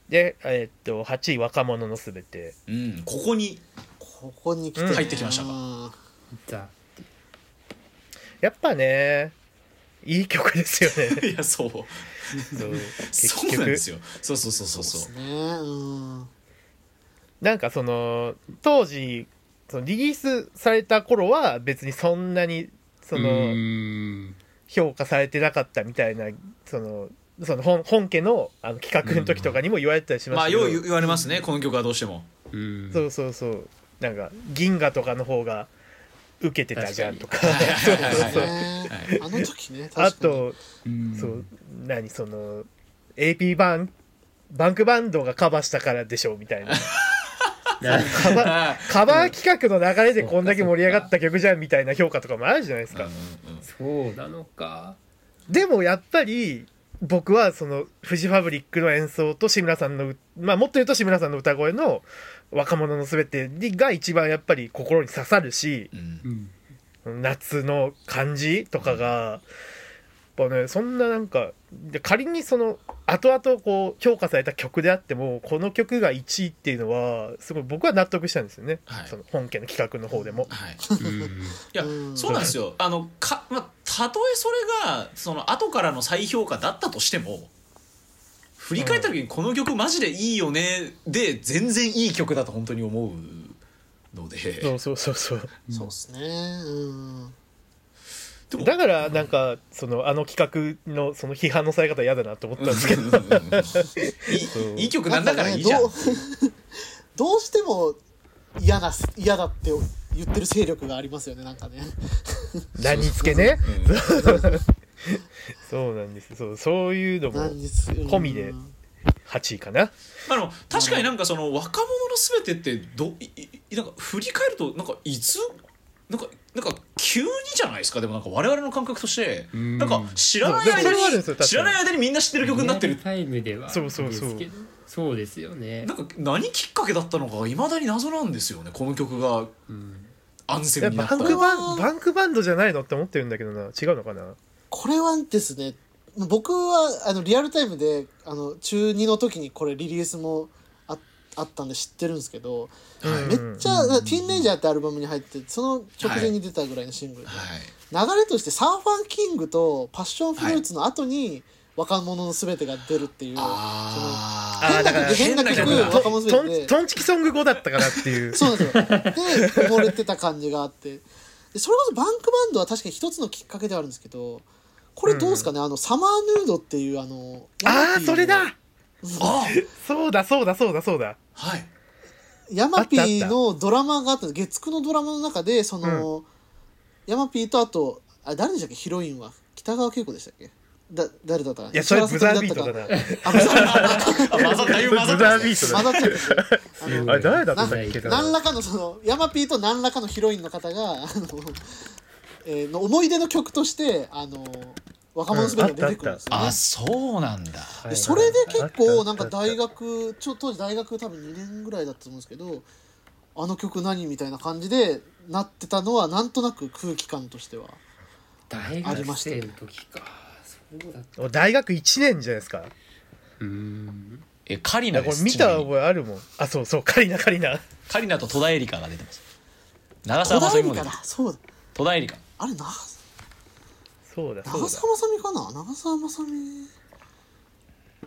で、8位若者のすべて、うん、ここに来て、うん、入ってきましたか。やっぱねいい曲ですよねいやそうそうなんですよ。そうですね、うん、なんかその当時そのリリースされた頃は別にそんなにその評価されてなかったみたいな、その本家 の企画の時とかにも言われたりしますけど、うん、まあよう言われますねこの曲はどうしても、うん、そうなんか銀河とかの方が受けてたじゃんとかあの時ね確かにあと、うん、そう何その AP バンクバンドがカバーしたからでしょみたいなカバー企画の流れでこんだけ盛り上がった曲じゃんみたいな評価とかもあるじゃないですか、うんうんうん、そうなのか。でもやっぱり僕はそのフジファブリックの演奏と志村さんの、まあ、もっと言うと志村さんの歌声の若者のすべてが一番やっぱり心に刺さるし、うん、夏の感じとかが、うん、やっぱねそんななんか仮にその後々こう評価された曲であってもこの曲が1位っていうのはすごい僕は納得したんですよね、はい、その本家の企画の方でも、はい、いやそうなんですよたとえそれがその後からの再評価だったとしても振り返った時にこの曲マジでいいよねで全然いい曲だと本当に思うので、そうですね、うん、でもだからなんかそのあの企画のその批判のされ方嫌だなと思ったんですけどいい曲なんだからいいじゃん、どうしても嫌だって言ってる勢力がありますよねなんかね何つけねそうなんですそういうのも込みで8位かな。確かになんかその若者のすべてってなんか振り返るとなんかいつなんか急にじゃないですか。でもなんか我々の感覚としてなんか知らない間にみんな知ってる曲になってるタイムではですけど、そうですよね。なんか何きっかけだったのかいまだに謎なんですよね。この曲がアンセムになったバンクバンドじゃないのって思ってるんだけどな。違うのかな。これはですね僕はリアルタイムで中2の時にこれリリースもあったんで知ってるんですけど、はい、めっちゃ、うん、ティーンエイジャーってアルバムに入ってその直前に出たぐらいのシングルで、はい、流れとしてサーファーキングとパッションフルーツの後に、はい、若者のすべてが出るっていう、ああ変な曲若者すべてトンチキソング5だったかなっていうそうですよ。で溺れてた感じがあって、それこそバンクバンドは確かに一つのきっかけではあるんですけど、これどうですかね、うん、サマーヌードっていうああそれだそうだ、はい、ヤマピーのドラマがあった月9のドラマの中でその、うん、ヤマピーとあと誰でしたっけ、ヒロインは北川景子でしたっけ、誰だったか、いやそれブザービートだなブザービートだあれ誰だったんだっけ、何らかのそのヤマピーと何らかのヒロインの方がの思い出の曲として若者すべて出てくるんですよね、うん、あそうなんだ。でそれで結構なんか大学当時大学多分2年ぐらいだったと思うんですけど、あの曲何みたいな感じでなってたのはなんとなく空気感としてはありましたね。大学生の時か、そうだった。大学1年じゃないですか。カリナです。これ見た覚えあるもん。あ、そうそう、カリナ。カリナと戸田恵梨香が出てます。長澤まさみも出てます。そうだ。戸田恵梨香。あれそうだ。長澤まさみかな。長澤まさみ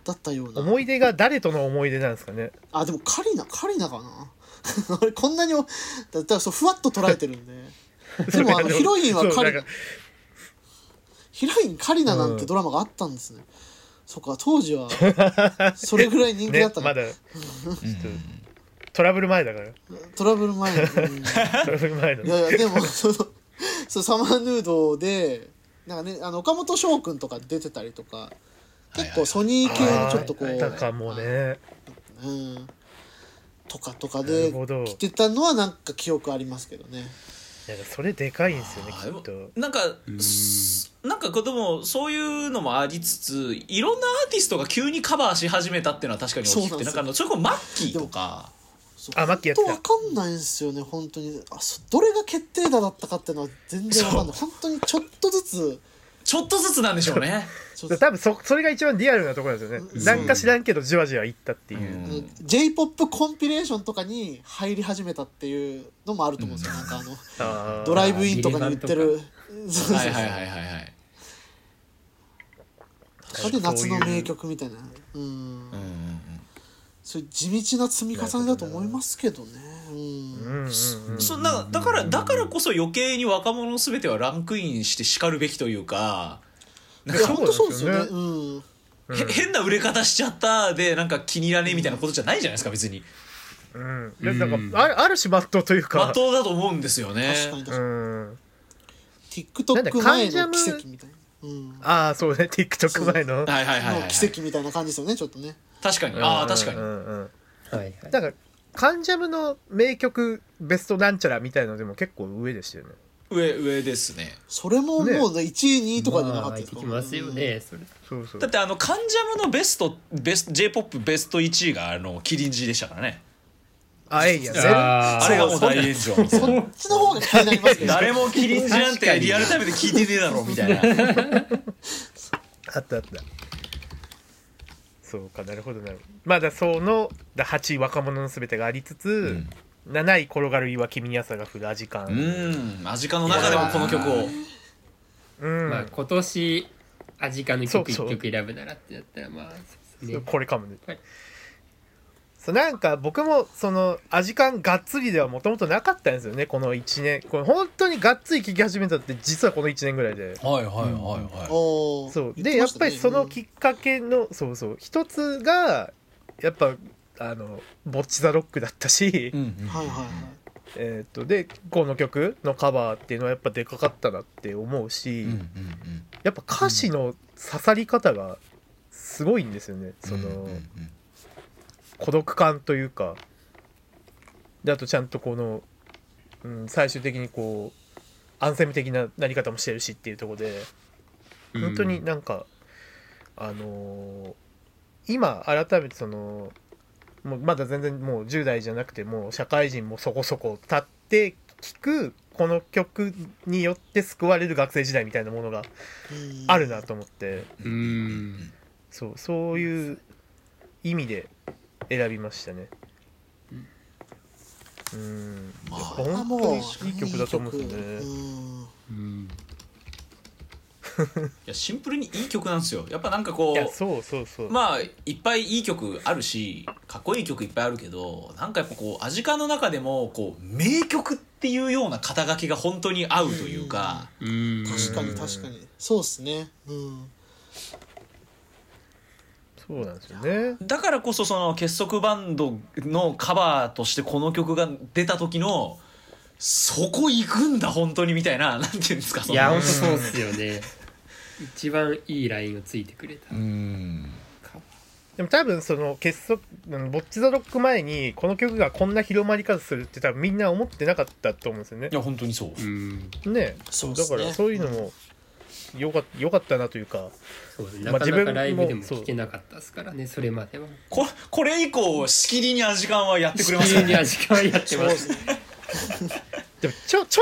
だったような。思い出が誰との思い出なんですかね。あ、でもカリナかな。こんなにだからそうふわっと捉えてるんで。でもヒロインはヒロインカリナなんてドラマがあったんですね。そっか、当時はそれぐらい人気だったから、ね、まだトラブル前だからいやいや、でもそのサマーヌードでなんかね、あの岡本翔くんとか出てたりとか、結構ソニー系のちょっとこう、はいはい、かもね、うん、とかで来てたのはなんか記憶ありますけどね。なんかそれでかいんですよね、きっと。なんかでもそういうのもありつつ、いろんなアーティストが急にカバーし始めたっていうのは確かに大きくて、なんかそれこそマッキーとか、あ、マッキーやってた。本当分かんないんですよね、本当に。あ、どれが決定打だったかっていうのは全然分かんない。本当にちょっとずつなんでしょうね。多分それが一番リアルなところですよね。なんか知らんけどじわじわいったっていう、J-POP コンピレーションとかに入り始めたっていうのもあると思うんですよ、なんかドライブインとかに売ってるはいはいはいはいはい。それで夏の名曲みたいな、そういう地道な積み重ねだと思いますけどね。だからこそ余計に若者の全てはランクインしてしかるべきというか、本当そうですよね。変な売れ方しちゃったでなんか気に入らねえみたいなことじゃないじゃないですか、別に。なんかある種まっとうというか、まっとうだと思うんですよね。確かに、TikTok 前の奇跡みたいな。ああ、そうね、TikTok 前の奇跡みたいな感じですよね、ちょっとね。確かに、ああ確かに。だからカンジャムの名曲ベストなんちゃらみたいなのでも結構上でしたよね。上ですね。それももう1位2位とかじゃなかったですか。まあ、きますよね、それ。そうだって、カンジャムのベスト J-POP ベスト1位がキリンジでしたからね。あれがもう大炎上。そっちの方が気になりますけど。誰もキリンジなんてリアルタイムで聞いてねえだろみたいな。あった。そうか、なるほどなるほど。まだその8位若者のすべてがありつつ、7位転がる岩君に朝が降るアジカン。アジカンの中でもこの曲を。まあ今年アジカンの曲1曲選ぶならってやったら、まあ、ね、これかもね。はい、なんか僕もそのアジカンがっつりではもともとなかったんですよね、この1年。これ本当にがっつり聴き始めたって実はこの1年ぐらいで。そうで、やっぱりそのきっかけの一つがやっぱボッチザロックだったし、でこの曲のカバーっていうのはやっぱでかかったなって思うし、やっぱ歌詞の刺さり方がすごいんですよね、その。孤独感というか、であとちゃんとこの、最終的にこうアンセム的ななり方もしてるしっていうところで、本当になんか、今改めてそのもうまだ全然もう10代じゃなくてもう社会人もそこそこ立って聴くこの曲によって救われる学生時代みたいなものがあるなと思って、そういう意味で選びましたね。まあ、本当にいい曲だと思うんですよね。いや、シンプルにいい曲なんですよ。やっぱなんかこう、まあいっぱいいい曲あるし、かっこいい曲いっぱいあるけど、なんかやっぱこうアジカンの中でもこう名曲っていうような肩書きが本当に合うというか。確かにそうですね。そうなんですよね。だからこそその結束バンドのカバーとしてこの曲が出た時のそこ行くんだ本当にみたいな、なんていうんですか、その、いや本当そうっすよね。一番いいラインをついてくれた。でも多分その結束ボッチザロック前にこの曲がこんな広まり方するって多分みんな思ってなかったと思うんですよね。いや本当にそう。ね、そうだからそういうのもよかったなというか、そうですね、まあ、なかなかライブでも聴けなかったですからね、それまでは。これ以降しきりにアジカンはやってくれますね。しきりにアジカンはやってますでも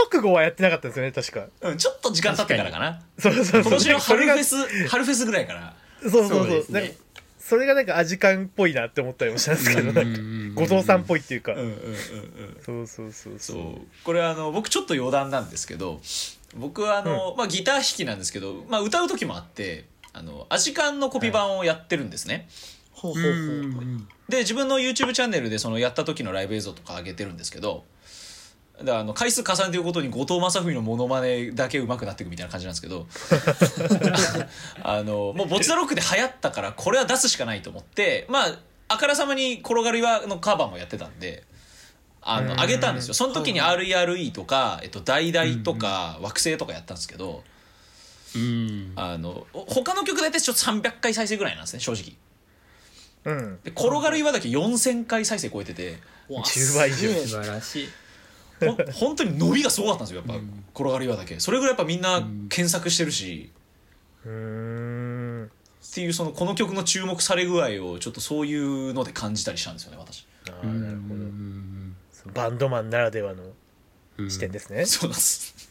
直後はやってなかったですよね確か、うん、ちょっと時間経ってからかな。そう今年の春フェスぐらいから。そうですね、なんかそれがなんかアジカンっぽいなって思ったりもしたんですけど、なんか後藤さんっぽいっていうか、そうこれ僕ちょっと余談なんですけど、僕はまあ、ギター弾きなんですけど、まあ、歌う時もあって、アジカンのコピー版をやってるんですね、はい、で自分の YouTube チャンネルでそのやった時のライブ映像とか上げてるんですけど、回数重ねていくことに後藤正文のモノマネだけ上手くなっていくみたいな感じなんですけどもうボツナロックで流行ったからこれは出すしかないと思って、まああからさまに転がりはのカバーもやってたんで上げたんですよ。その時に RERE とかダイダイとか惑星とかやったんですけど、他の曲大体ちょっと300回再生ぐらいなんですね正直。で転がる岩だけ4000回再生超えてて、10倍以上。素晴らしい。本当に伸びがすごかったんですよやっぱ、転がる岩だけ。それぐらいやっぱみんな検索してるし、っていうそのこの曲の注目され具合をちょっとそういうので感じたりしたんですよね私。あ、なるほど。バンドマンならではの視点ですね。そうです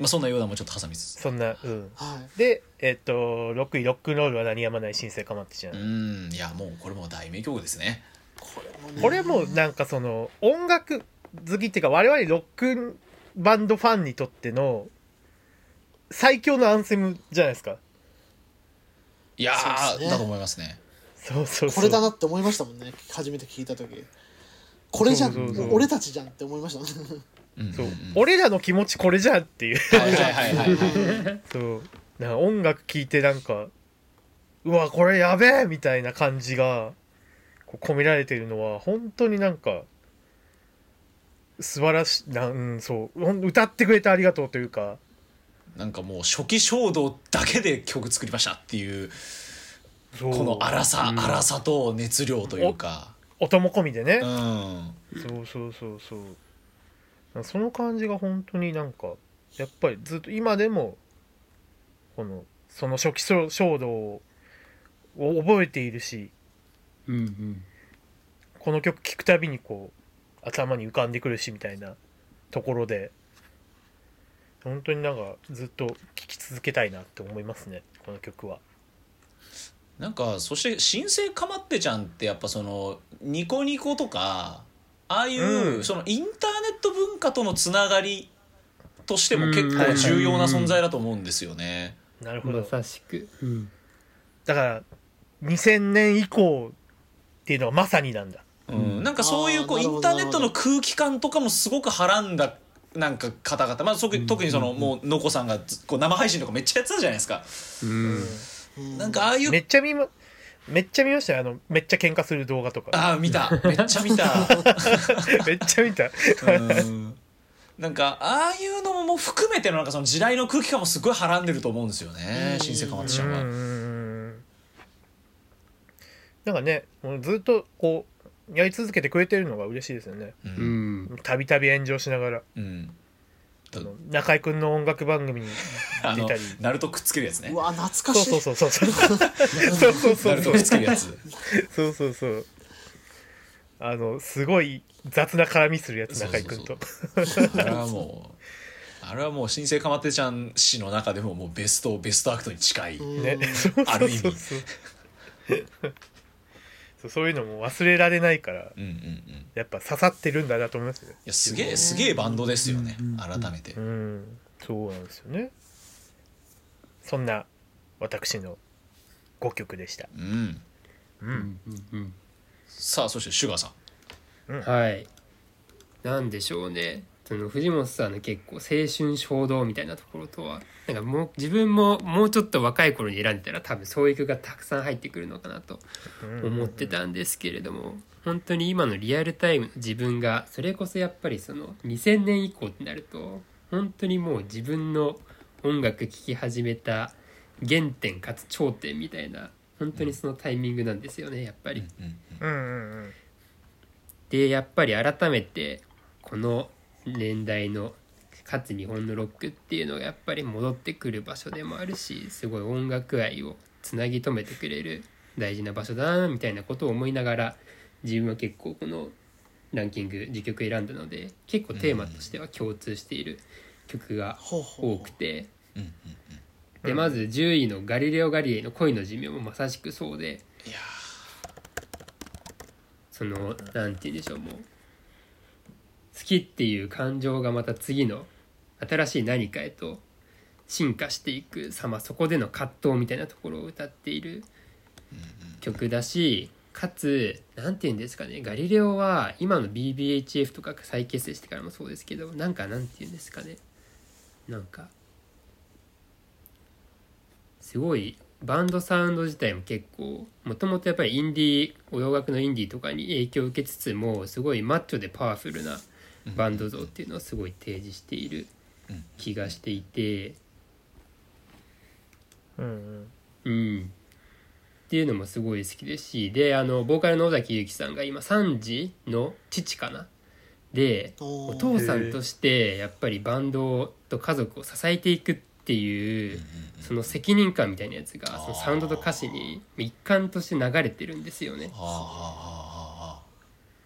まあそんなようなもちょっと挟みつつ、そんな、はい、で6位ロックンロールは鳴りやまない新生かまってちゃん。いやもうこれも大名曲ですね。これもなんかその音楽好きっていうか我々ロックバンドファンにとっての最強のアンセムじゃないですか。いやー、ね、だと思いますね。そうこれだなって思いましたもんね初めて聞いた時。これじゃん、俺たちじゃんって思いましたもんねそう俺らの気持ちこれじゃんっていうそうなんか音楽聴いてなんかうわこれやべえみたいな感じが込められているのは本当になんか素晴らしいな、そう歌ってくれてありがとうというか、なんかもう初期衝動だけで曲作りましたっていうこの荒さと熱量というか、音も込みでね、そうその感じが本当になんかやっぱりずっと今でもその初期衝動を覚えているし、この曲聴くたびにこう頭に浮かんでくるしみたいなところで本当になんかずっと聴き続けたいなって思いますねこの曲は。なんかそして新生かまってちゃんってやっぱそのニコニコとかああいうそのインターネット文化とのつながりとしても結構重要な存在だと思うんですよね。なるほど、まさしく、だから2000年以降っていうのはまさになんだ、なんかそういうこうインターネットの空気感とかもすごくはらんだなんか方々、まあ、特にそのもうのこさんがこう生配信とかめっちゃやってたじゃないですか、なんかああいうめっちゃ見ましたよ、めっちゃ喧嘩する動画とか。ああ見た、めっちゃ見たなんかああいうのも含めてのなんかその時代の空気感もすごいはらんでると思うんですよね新生かまってちゃんは。なんかねずっとこうやり続けてくれてるのが嬉しいですよね。たびたび炎上しながら、中居くんの音楽番組に出たりナルトくっつけるやつね。うわ懐かしい。そうナルトくっつけるやつそうすごい雑な絡みするやつ中居くんとあれはもう新生かまってちゃん誌の中でももうベストアクトに近いねある意味そういうのも忘れられないから、やっぱ刺さってるんだなと思いますよ。いやすげえバンドですよね、改めて、そうなんですよね。そんな私の5曲でした、さあそしてシュガーさん、はいなんでしょうねその藤本さんの結構青春衝動みたいなところとはなんかもう自分ももうちょっと若い頃に選んでたら多分そういう曲がたくさん入ってくるのかなと思ってたんですけれども、本当に今のリアルタイムの自分がそれこそやっぱりその2000年以降ってなると本当にもう自分の音楽聴き始めた原点かつ頂点みたいな本当にそのタイミングなんですよねやっぱり。でやっぱり改めてこの年代のかつ日本のロックっていうのがやっぱり戻ってくる場所でもあるし、すごい音楽愛をつなぎ止めてくれる大事な場所だなみたいなことを思いながら、自分は結構このランキング10曲選んだので結構テーマとしては共通している曲が多くて、でまず10位のガリレオ・ガリレイの恋の寿命もまさしくそうで、いやそのなんて言うんでしょう、もう好きっていう感情がまた次の新しい何かへと進化していく様、そこでの葛藤みたいなところを歌っている曲だし、かつなんていうんですかね、ガリレオは今の BBHF とか再結成してからもそうですけど、なんかなんていうんですかね、なんかすごいバンドサウンド自体も結構もともとやっぱりインディー、お洋楽のインディーとかに影響を受けつつも、すごいマッチョでパワフルなバンド像っていうのをすごい提示している気がしていて、っていうのもすごい好きですし、でボーカルの尾崎由紀さんが今3児の父かなで、お父さんとしてやっぱりバンドと家族を支えていくっていうその責任感みたいなやつがそのサウンドと歌詞に一貫として流れてるんですよね。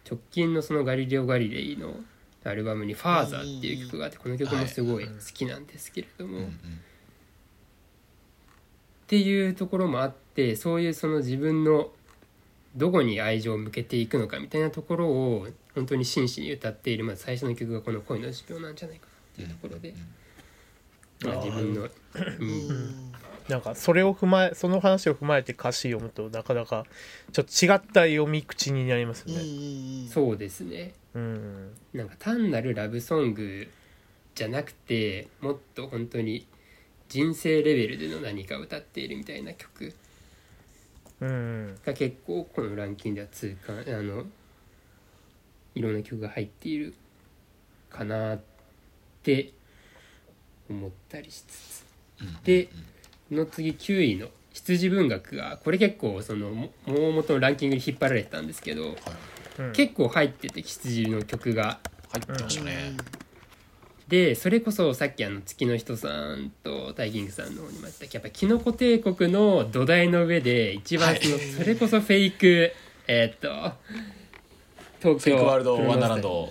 直近のそのガリレオ・ガリレイのアルバムにファーザーっていう曲があって、この曲もすごい好きなんですけれどもっていうところもあって、そういうその自分のどこに愛情を向けていくのかみたいなところを本当に真摯に歌っている、まず最初の曲がこの恋の寿命なんじゃないかなっていうところで、自分のなんかそれを踏まえ、その話を踏まえて歌詞読むとなかなかちょっと違った読み口になりますよね。そうですね、なんか単なるラブソングじゃなくて、もっと本当に人生レベルでの何かを歌っているみたいな曲が結構このランキングでは通過、いろんな曲が入っているかなって思ったりしつつ、での次9位の羊文学が、これ結構そのもともとのランキングに引っ張られてたんですけど、結構入ってて羊の曲が入ってましたね。でそれこそさっき月の人さんとタイキングさんの方にもあったやっぱキノコ帝国の土台の上で一番それこそフェイク東京フェイクワールドワンダーランド、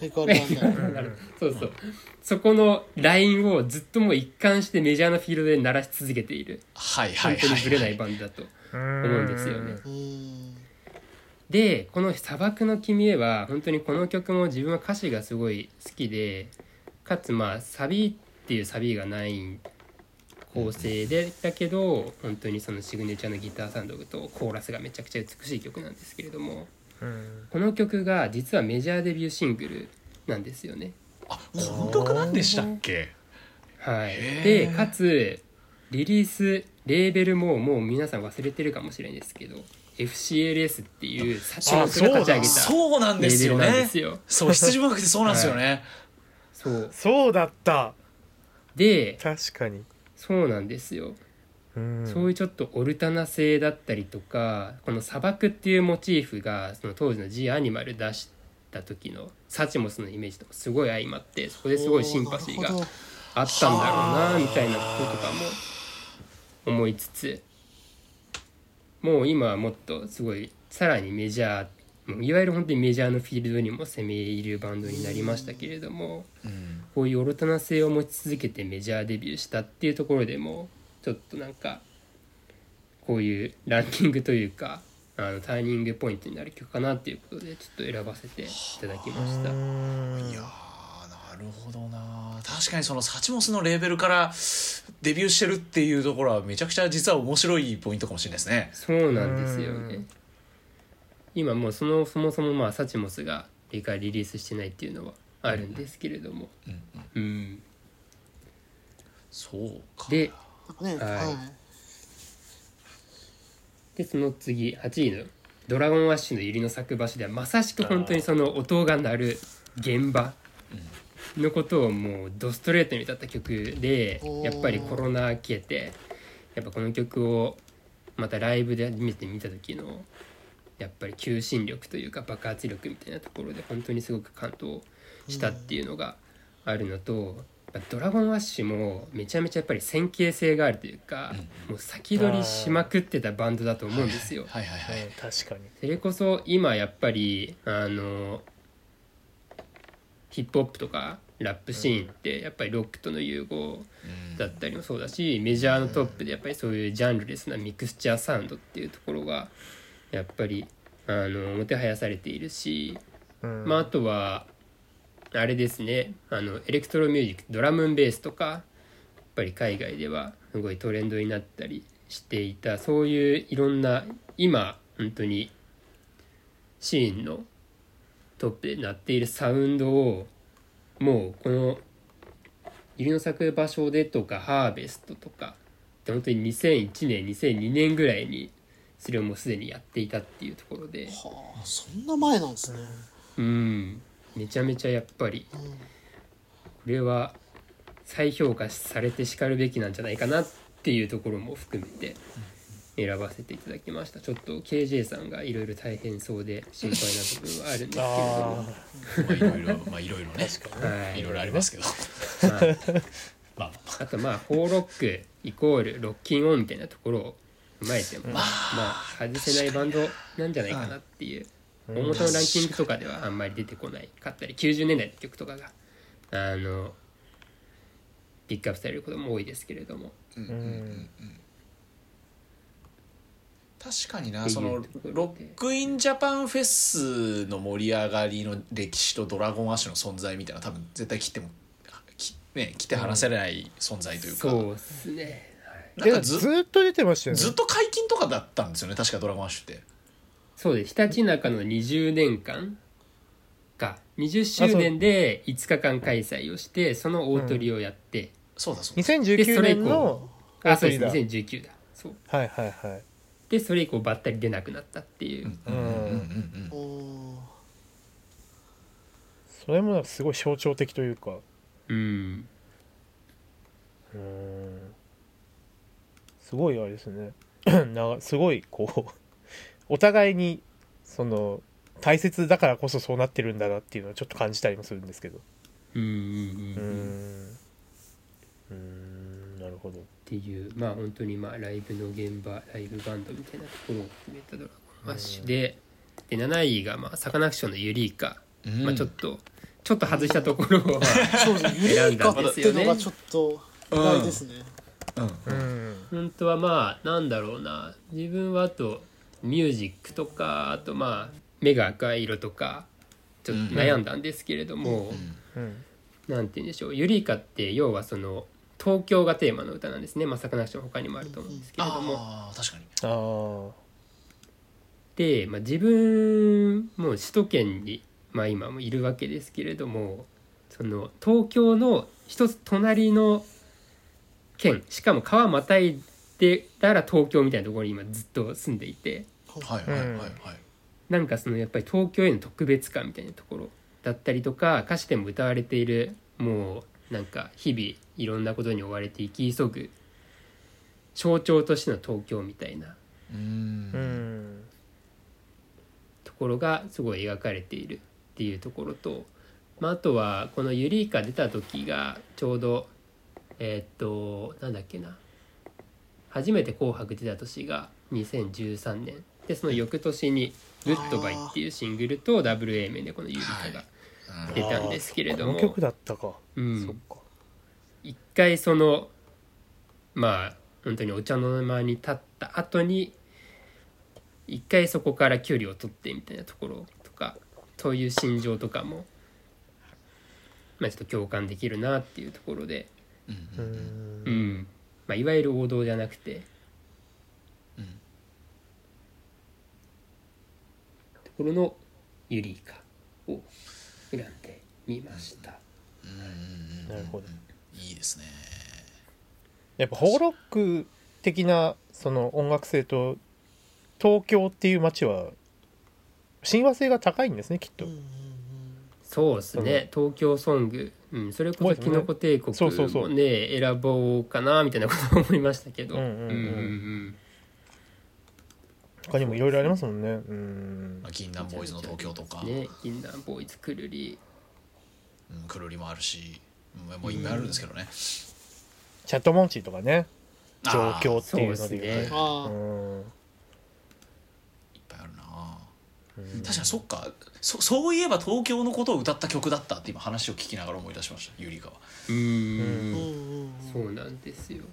そうそう、そこのラインをずっともう一貫してメジャーなフィールドで鳴らし続けている、本当にブレないバンドだと思うんですよね。でこの砂漠の君へは本当にこの曲も自分は歌詞がすごい好きで、かつまあサビっていうサビがない構成でだけど本当にそのシグネチャーのギターサウンドとコーラスがめちゃくちゃ美しい曲なんですけれども、この曲が実はメジャーデビューシングルなんですよね。あ、この曲なんでしたっけ？はい。でかつリリースレーベルももう皆さん忘れてるかもしれないですけど、 FCLS っていう社長が立ち上げたレーベルなんですよね。そう、羊文学ってそうなんですよね。そうだった。で確かにそうなんですよ。そういうちょっとオルタナ性だったりとか、この砂漠っていうモチーフがその当時の G アニマル出した時のサチモスのイメージとかすごい相まって、そこですごいシンパシーがあったんだろうなみたいなこととかも思いつつ、もう今はもっとすごいさらにメジャー、いわゆる本当にメジャーのフィールドにも攻め入るバンドになりましたけれども、こういうオルタナ性を持ち続けてメジャーデビューしたっていうところでもちょっとなんかこういうランキングというかターニングポイントになる曲かなっていうことでちょっと選ばせていただきました。いやなるほどな。確かにそのサチモスのレーベルからデビューしてるっていうところはめちゃくちゃ実は面白いポイントかもしれないですね。そうなんですよね。今もうそもそもまあサチモスがリリースしてないっていうのはあるんですけれども、そうか。ででその次8位のドラゴンアッシュの百合の咲く場所ではまさしく本当にその音が鳴る現場のことをもうドストレートに歌った曲で、やっぱりコロナ明けてやっぱこの曲をまたライブで見た時のやっぱり求心力というか爆発力みたいなところで本当にすごく感動したっていうのがあるのと、ドラゴンアッシュもめちゃめちゃやっぱり先見性があるというか、うん、もう先取りしまくってたバンドだと思うんですよ。はいはいはい、確かに。それこそ今やっぱりヒップホップとかラップシーンってやっぱりロックとの融合だったりもそうだし、うん、メジャーのトップでやっぱりそういうジャンルレスなミクスチャーサウンドっていうところがやっぱりもてはやされているし、うん、まああとはあれですね、エレクトロミュージック、ドラムンベースとかやっぱり海外ではすごいトレンドになったりしていた、そういういろんな今本当にシーンのトップで鳴っているサウンドをもうこの百合の咲く場所でとかハーベストとか本当に2001年2002年ぐらいにそれをもうすでにやっていたっていうところで、はあ、そんな前なんですね。うん。めちゃめちゃやっぱりこれは再評価されてしかるべきなんじゃないかなっていうところも含めて選ばせていただきました。ちょっと KJ さんがいろいろ大変そうで心配な部分はあるんですけれども、いろいろね、いろいろありますけど、まあ、あとまあホーロックイコールロッキンオンみたいなところを踏まえても、まあ外せないバンドなんじゃないかなっていう。大元のランキングとかではあんまり出てこないかったり、90年代の曲とかがピックアップされることも多いですけれども、うんうんうん、確かにな、そのロックインジャパンフェスの盛り上がりの歴史とドラゴンアッシュの存在みたいな、多分絶対来て話せない存在というか、うん、そうですね、なんか ずっと出てましたよね。ずっと解禁とかだったんですよね、確かドラゴンアッシュって。そうです、ひたちなかの20年間か20周年で5日間開催をして、その大取りをやって、うん、そうだそうだ、2019年の大取りだ。あ、そうです、2019だ、そう、はいはいはい。でそれ以降ばったり出なくなったっていう、それもなんかすごい象徴的というか、うんうん、すごいあれですねすごいこうお互いにその大切だからこそそうなってるんだなっていうのをちょっと感じたりもするんですけど、なるほどっていう、まあ本当にまあライブの現場、ライブバンドみたいなところを含めたドラゴンアッシュで、で7位がまあサカナクションのユリイカ、まあちょっと外したところを選んだんですよね。ユリイカってのがちょっと意外ですね。本当はまあなんだろうな、自分はあとミュージックとか、あとまあ目が赤い色とかちょっと悩んだんですけれども、なんて言うんでしょう、ユリイカって要はその東京がテーマの歌なんですね。まあサカナクション他にもあると思うんですけれども、あ、確かに。あで、まあ、自分も首都圏に、まあ、今もいるわけですけれども、その東京の一つ隣の県、しかも川またいでだから東京みたいなところに今ずっと住んでいて、なんかそのやっぱり東京への特別感みたいなところだったりとか、歌詞でも歌われている、もうなんか日々いろんなことに追われて生き急ぐ象徴としての東京みたいなところがすごい描かれているっていうところと、まあ、あとはこのユリイカ出た時がちょうどなんだっけな、初めて紅白出た年が2013年で、その翌年にグッドバイっていうシングルとダブル A 面でこのユリカが出たんですけれども、この曲だったか、そっか、一回そのまあ本当にお茶の間に立った後に一回そこから距離を取ってみたいなところとか、そういう心情とかもまあちょっと共感できるなっていうところで、まあ、いわゆる王道じゃなくて、ところのユリイカを選んでみました。なるほど、いいですね。やっぱホーロック的なその音楽性と東京っていう街は親和性が高いんですね、きっと。そうですね、東京ソング、それこそキノコ帝国もね選ぼうかなみたいなことを思いましたけど、他にもいろいろありますもんね。銀杏ボーイズの東京とかね、銀杏ボーイズ、くるりもあるし、もう今あるんですけどね、うん、チャットモンチーとかね、状況っていうので言うと、いっぱいあるな、うん、確かにそっか、そういえば東京のことを歌った曲だったって今話を聞きながら思い出しました、ゆりかは。そうなんですよ。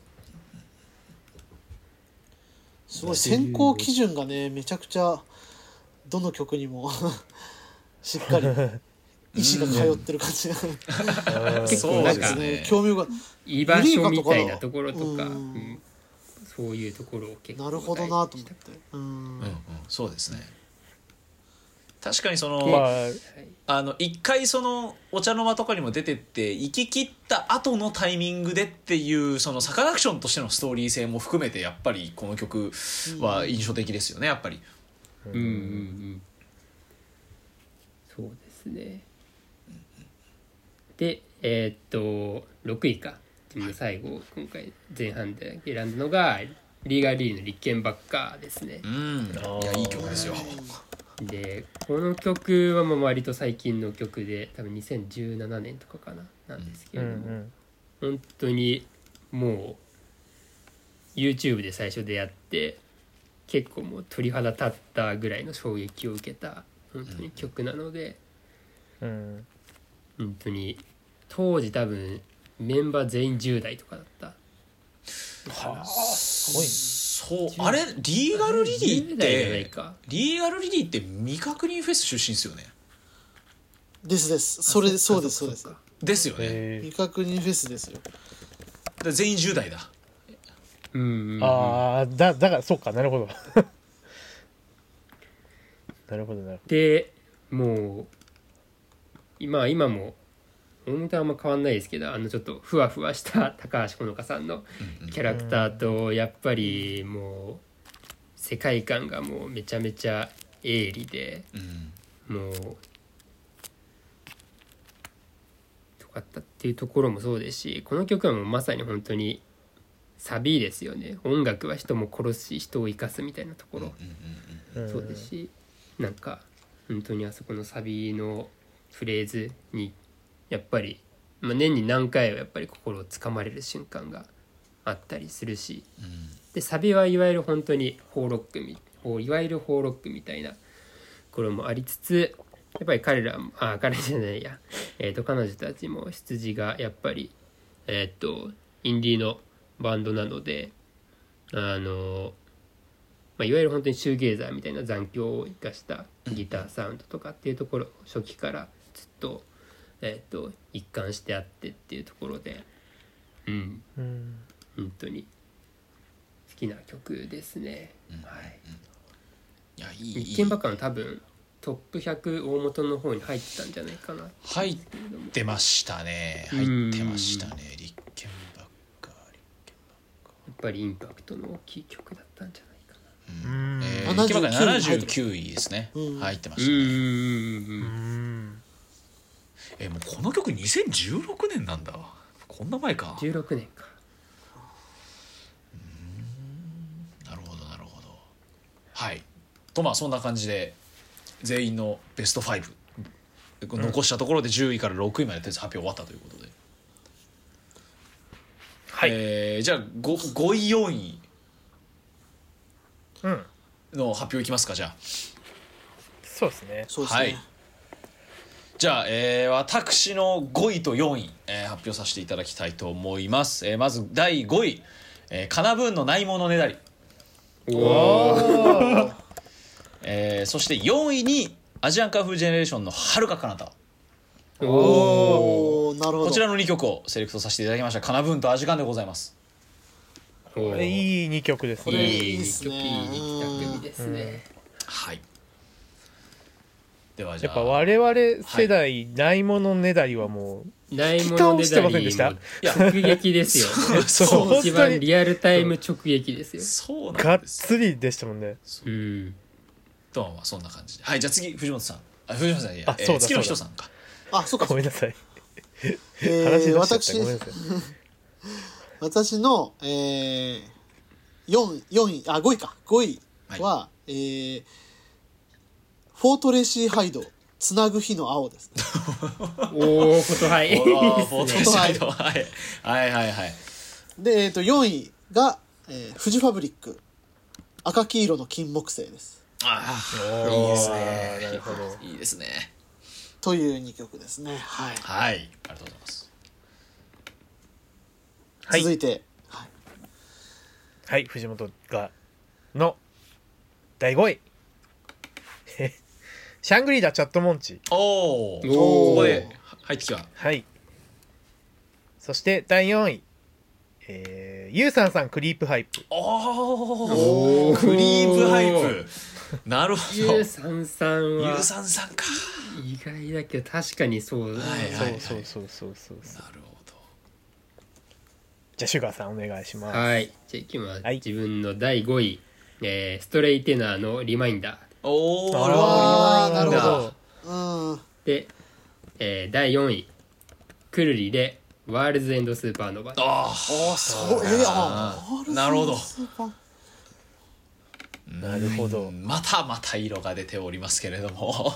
すごい選考基準がね、めちゃくちゃどの曲にもしっかり意志が通ってる感じが結構なんかね、興味が居場所みたいなところとか、うん、そういうところを結構なるほどなと思って、うん、うんうん、そうですね。確かにその、あの一回そのお茶の間とかにも出てって行き切った後のタイミングでっていうそのサカナクションとしてのストーリー性も含めてやっぱりこの曲は印象的ですよね、やっぱり。うんうんうん、そうですね。で6位か最後、はい、今回前半で選んだのがリーガリーの立憲ばっかですね。うん、いやいい曲ですよ。でこの曲はまあ割と最近の曲で、多分2017年とかかな、なんですけれども、うんうん、本当にもう YouTube で最初出会って結構もう鳥肌立ったぐらいの衝撃を受けた本当に曲なので、うんうん、本当に当時多分メンバー全員10代とかだった。はあ、すごい、ね、そうあれリーガルリリーってリーガルリリーって未確認フェス出身ですよね。ですです、それそうですそうですですよね。未確認フェスですよ。だ全員10代だ。うんうん、ああだからそうか、なるほどなるほどなるほど。でもう今も音楽はあんま変わんないですけど、あのちょっとふわふわした高橋好花さんのキャラクターと、やっぱりもう世界観がもうめちゃめちゃ鋭利で、うん、もうとかったっていうところもそうですし、この曲はもうまさに本当にサビですよね。音楽は人も殺し人を生かすみたいなところ、うんうんうん、そうですし、なんか本当にあそこのサビのフレーズにやっぱり、まあ、年に何回はやっぱり心をつかまれる瞬間があったりするし、うん、でサビはいわゆる本当に邦ロックみたいなところもありつつ、やっぱり彼女たちも羊がやっぱりインディーのバンドなので、まあ、いわゆる本当にシューゲーザーみたいな残響を生かしたギターサウンドとかっていうところ、初期からずっと一貫してあってっていうところで、うん、うん、本当に好きな曲ですね、うん、はい、いやいい立憲ばっかの多分トップ100大元の方に入ってたんじゃないかな。入ってましたね、入ってましたね、立憲ばっか、やっぱりインパクトの大きい曲だったんじゃないかな、うん、立憲ばっか79位ですね、うん、入ってましたね、うんもうこの曲2016年なんだ。こんな前か。16年か。なるほどなるほど。はい。とまあそんな感じで全員のベスト5、うん、残したところで10位から6位までとりあえず発表終わったということで。はい。じゃあ 5位4位の発表いきますか、じゃあ。そうですね。そうですね。はい。じゃあ、私の5位と4位、発表させていただきたいと思います、まず第5位、カナブーンのないものねだり、お、そして4位にアジアンカンフージェネレーションの遥か彼方、おー、なるほど。こちらの2曲をセレクトさせていただきました。カナブーンとアジカンでございます。これいい2曲ですね。いい2曲、いい2曲ですね。はい、ではじゃあやっぱ我々世代、はい、ないものねだりはもうないものねだり直撃ですよそう一番リアルタイム直撃ですよ。そうなんです、がっつりでしたもんね。うん。とはそんな感じで、はい、じゃあ次藤本さん、いや、月の人さんか、あ、そうか、ごめんなさい話出しちゃった、ごめんなさい私の、4位あ5位か5位は、はい、フォートレシーハイドつなぐ日の青です、ね、おおことはいいですねことはいはいはいはいで、4位が、フジファブリック赤黄色の金木犀です。ああいいですね。なるほどいいですねという2曲ですね。はい、はい、ありがとうございます、はい、続いてはい、はい、藤本がの第5位シャングリーダチャットモンチ。おおここで入ってきた。はい。そして第4位ユウさんさんクリープハイプ。おおクリープハイプなるほど。ユウさんさんはユウさんさんか意外だけど確かにそうだ、はいはいはい、そうなるほど。じゃあシュガーさんお願いします。はいじゃあいきます、はい、自分の第5位、ストレイテナーのリマインダー。おーあーなるほど、うん、で、第4位くるりでワールズエンドスーパーノヴァ。ああそうなるほどなるほど。また色が出ておりますけれども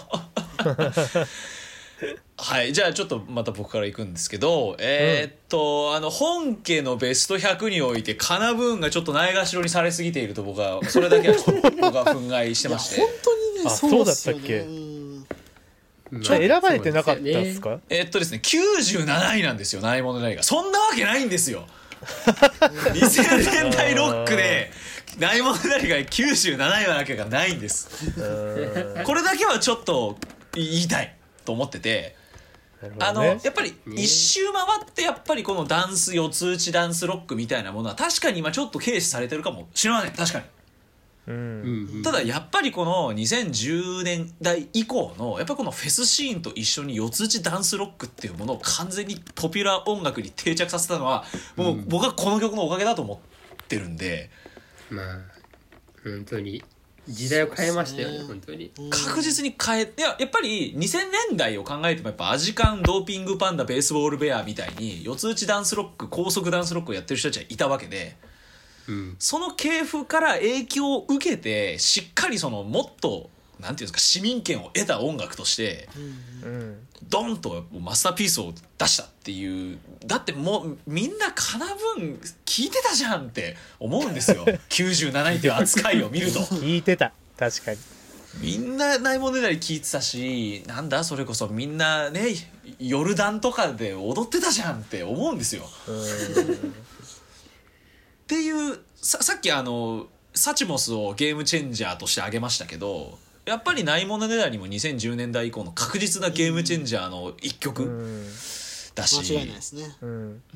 はいじゃあちょっとまた僕からいくんですけど、うん、本家のベスト100においてカナブーンがちょっとないがしろにされすぎていると僕はそれだけは僕は憤慨してまして。いや本当にねそうですよね。そうだったっけ。選ばれてなかったんですか。ですね97位なんですよ。ないものないがそんなわけないんですよ2000年代ロックでないものないが97位はわけがないんですこれだけはちょっと言いたいと思ってて、ね、やっぱり一周回ってやっぱりこのダンス四つ打ちダンスロックみたいなものは確かに今ちょっと軽視されてるかもしれません。確かにうん、ただやっぱりこの2010年代以降のやっぱこのフェスシーンと一緒に四つ打ちダンスロックっていうものを完全にポピュラー音楽に定着させたのはもう僕はこの曲のおかげだと思ってるんで、うん、まあ本当に時代を変えましたよ ね本当に確実に変え。やっぱり2000年代を考えてもやっぱアジカンドーピングパンダベースボールベアみたいに四つ打ちダンスロック高速ダンスロックをやってる人たちはいたわけで、うん、その系譜から影響を受けてしっかりそのもっとなんていうんですか市民権を得た音楽として、うん、ドンとマスターピースを出したっていう。だってもうみんなカナブン聞いてたじゃんって思うんですよ97位っていう扱いを見ると聞いてた。確かにみんなないものなり聞いてたしなんだそれこそみんなねヨルダンとかで踊ってたじゃんって思うんですよっていう さっきサチモスをゲームチェンジャーとして挙げましたけどやっぱりないものねだりも2010年代以降の確実なゲームチェンジャーの一曲だし、間違いないですね、う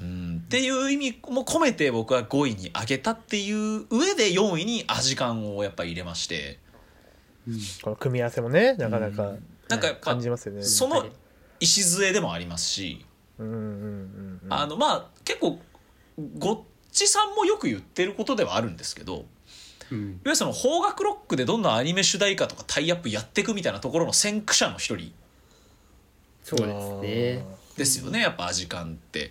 ん、っていう意味も込めて僕は5位に挙げたっていう上で4位にアジカンをやっぱり入れまして、うん、この組み合わせもねなかなか、うん、なんかやっぱ感じますよね。その礎でもありますし、まあ結構ごっちさんもよく言ってることではあるんですけど、うん、いわゆるその邦楽ロックでどんどんアニメ主題歌とかタイアップやっていくみたいなところの先駆者の一人。そうですね。ですよねやっぱアジカンって、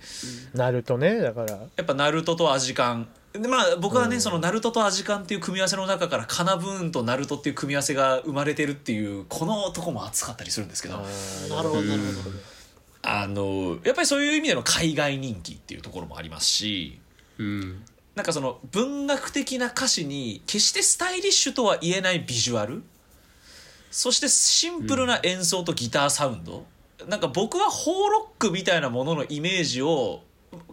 うん、ナルトね。だからやっぱナルトとアジカンで、まあ僕はね、うん、そのナルトとアジカンっていう組み合わせの中からカナブーンとナルトっていう組み合わせが生まれてるっていうこのとこも熱かったりするんですけど。なるほどなるほど、うん、やっぱりそういう意味での海外人気っていうところもありますし、うん、なんかその文学的な歌詞に決してスタイリッシュとは言えないビジュアル、そしてシンプルな演奏とギターサウンド、うん、なんか僕は邦ロックみたいなもののイメージを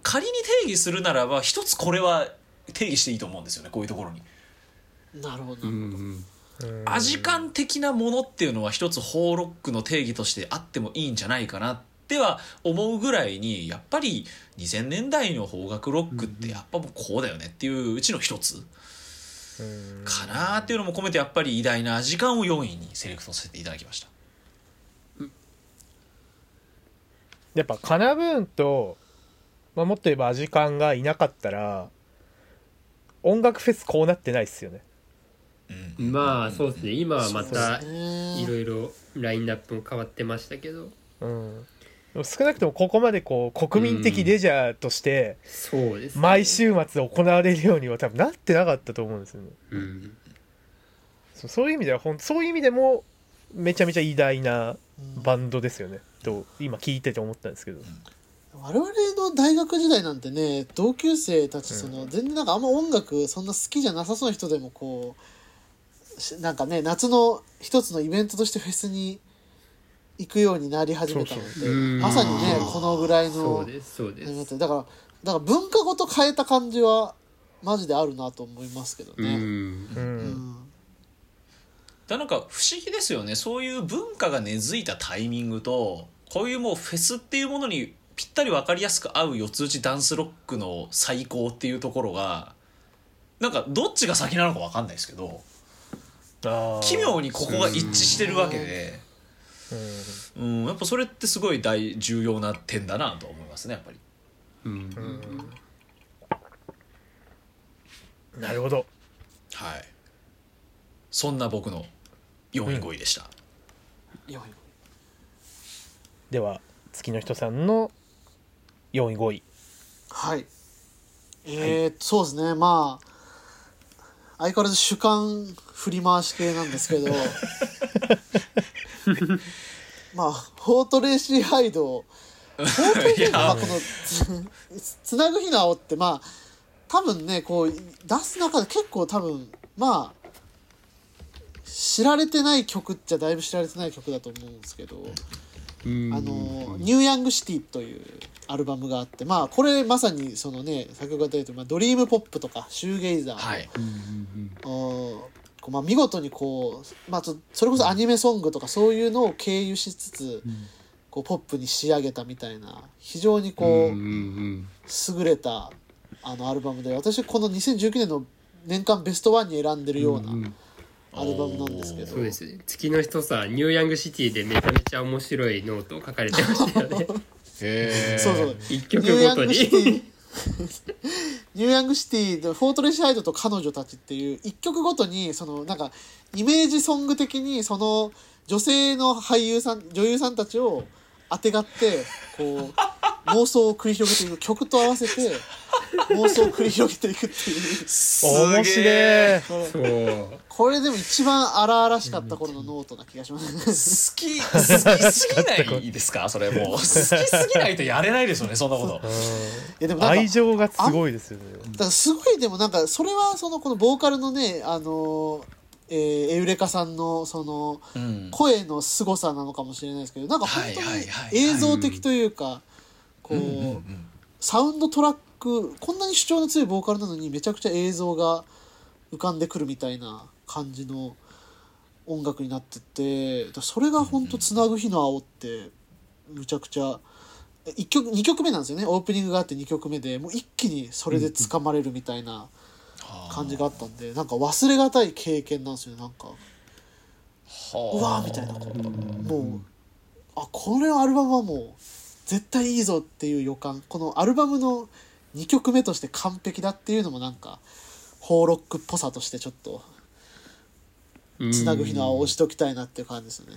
仮に定義するならば一つこれは定義していいと思うんですよねこういうところに。なるほど、うん、アジカン的なものっていうのは一つ邦ロックの定義としてあってもいいんじゃないかなってでは思うぐらいにやっぱり2000年代の邦楽ロックってやっぱもうこうだよねっていううちの一つかなっていうのも込めてやっぱり偉大なアジカンを4位にセレクトさせていただきました。やっぱカナブーンと、まあ、もっと言えばアジカンがいなかったら音楽フェスこうなってないっすよね、うん、まあそうですね。今はまたいろいろラインナップも変わってましたけど、うん少なくともここまでこう国民的レジャーとして毎週末行われるようには多分なってなかったと思うんですよね、うん、そういう意味ではそういう意味でもめちゃめちゃ偉大なバンドですよね、と今聞いてて思ったんですけど、我々の大学時代なんてね、同級生たちその、全然なんかあんま音楽そんな好きじゃなさそうな人でもこうなんかね、夏の一つのイベントとしてフェスに行くようになり始めたので、そうそう、まさにねこのぐらいの、そうですそうです、だから文化ごと変えた感じはマジであるなと思いますけどね。なんか不思議ですよね、そういう文化が根付いたタイミングと、こういうもうフェスっていうものにぴったり分かりやすく合う四つ打ちダンスロックの最高っていうところが、なんかどっちが先なのか分かんないですけど、奇妙にここが一致してるわけで、やっぱそれってすごい重要な点だなと思いますね、やっぱり。なるほど。はい、そんな僕の4位5位でした、4位では月の人さんの4位5位、はい、そうですね、まあ相変わらず主観振り回し系なんですけどまあホートレーシーハイド、ホートレーシーハイド、このつなぐ日の青って、まあ多分ねこう出す中で結構多分まあ知られてない曲っちゃだいぶ知られてない曲だと思うんですけど、ニューヤングシティというアルバムがあって、まあこれまさにそのね、先ほど言ったようにドリームポップとかシューゲイザー、まあ、見事にこう、まあ、それこそアニメソングとかそういうのを経由しつつ、こうポップに仕上げたみたいな、非常にこう、優れたあのアルバムで、私この2019年の年間ベストワンに選んでるような、アルバムなんですけど、そうですね、月の人さんニューヤングシティでめちゃめちゃ面白いノートを書かれてましたよねへそうそう、1曲ごとにニューヤングシティでフォートレシハイドと彼女たちっていう1曲ごとに、そのなんかイメージソング的にその女性の俳優さん女優さんたちをあてがってこう妄想を繰り広げていく、曲と合わせて妄想を繰り広げていくっていう面白い、これでも一番荒々しかった頃のノートな気がします好きすぎないですかそれ、もう好きすぎないとやれないですよねそんなこといやでもなんか愛情がすごいですよね、だからすごい。でもなんかそれはそのこのボーカルのね、エウレカさんのその声の凄さなのかもしれないですけど、なんか本当に映像的というか、こうサウンドトラック、こんなに主張の強いボーカルなのにめちゃくちゃ映像が浮かんでくるみたいな感じの音楽になってて、それがほんとつなぐ日の青ってむちゃくちゃ1曲2曲目なんですよね、オープニングがあって2曲目でもう一気にそれで掴まれるみたいな感じがあったんで、なんか忘れがたい経験なんですよね。なんかうわーみたいな、もうこのアルバムはもう絶対いいぞっていう予感、このアルバムの2曲目として完璧だっていうのもなんかホーロックっぽさとしてちょっとつなぐ日の青を押しときたいなっていう感じですね。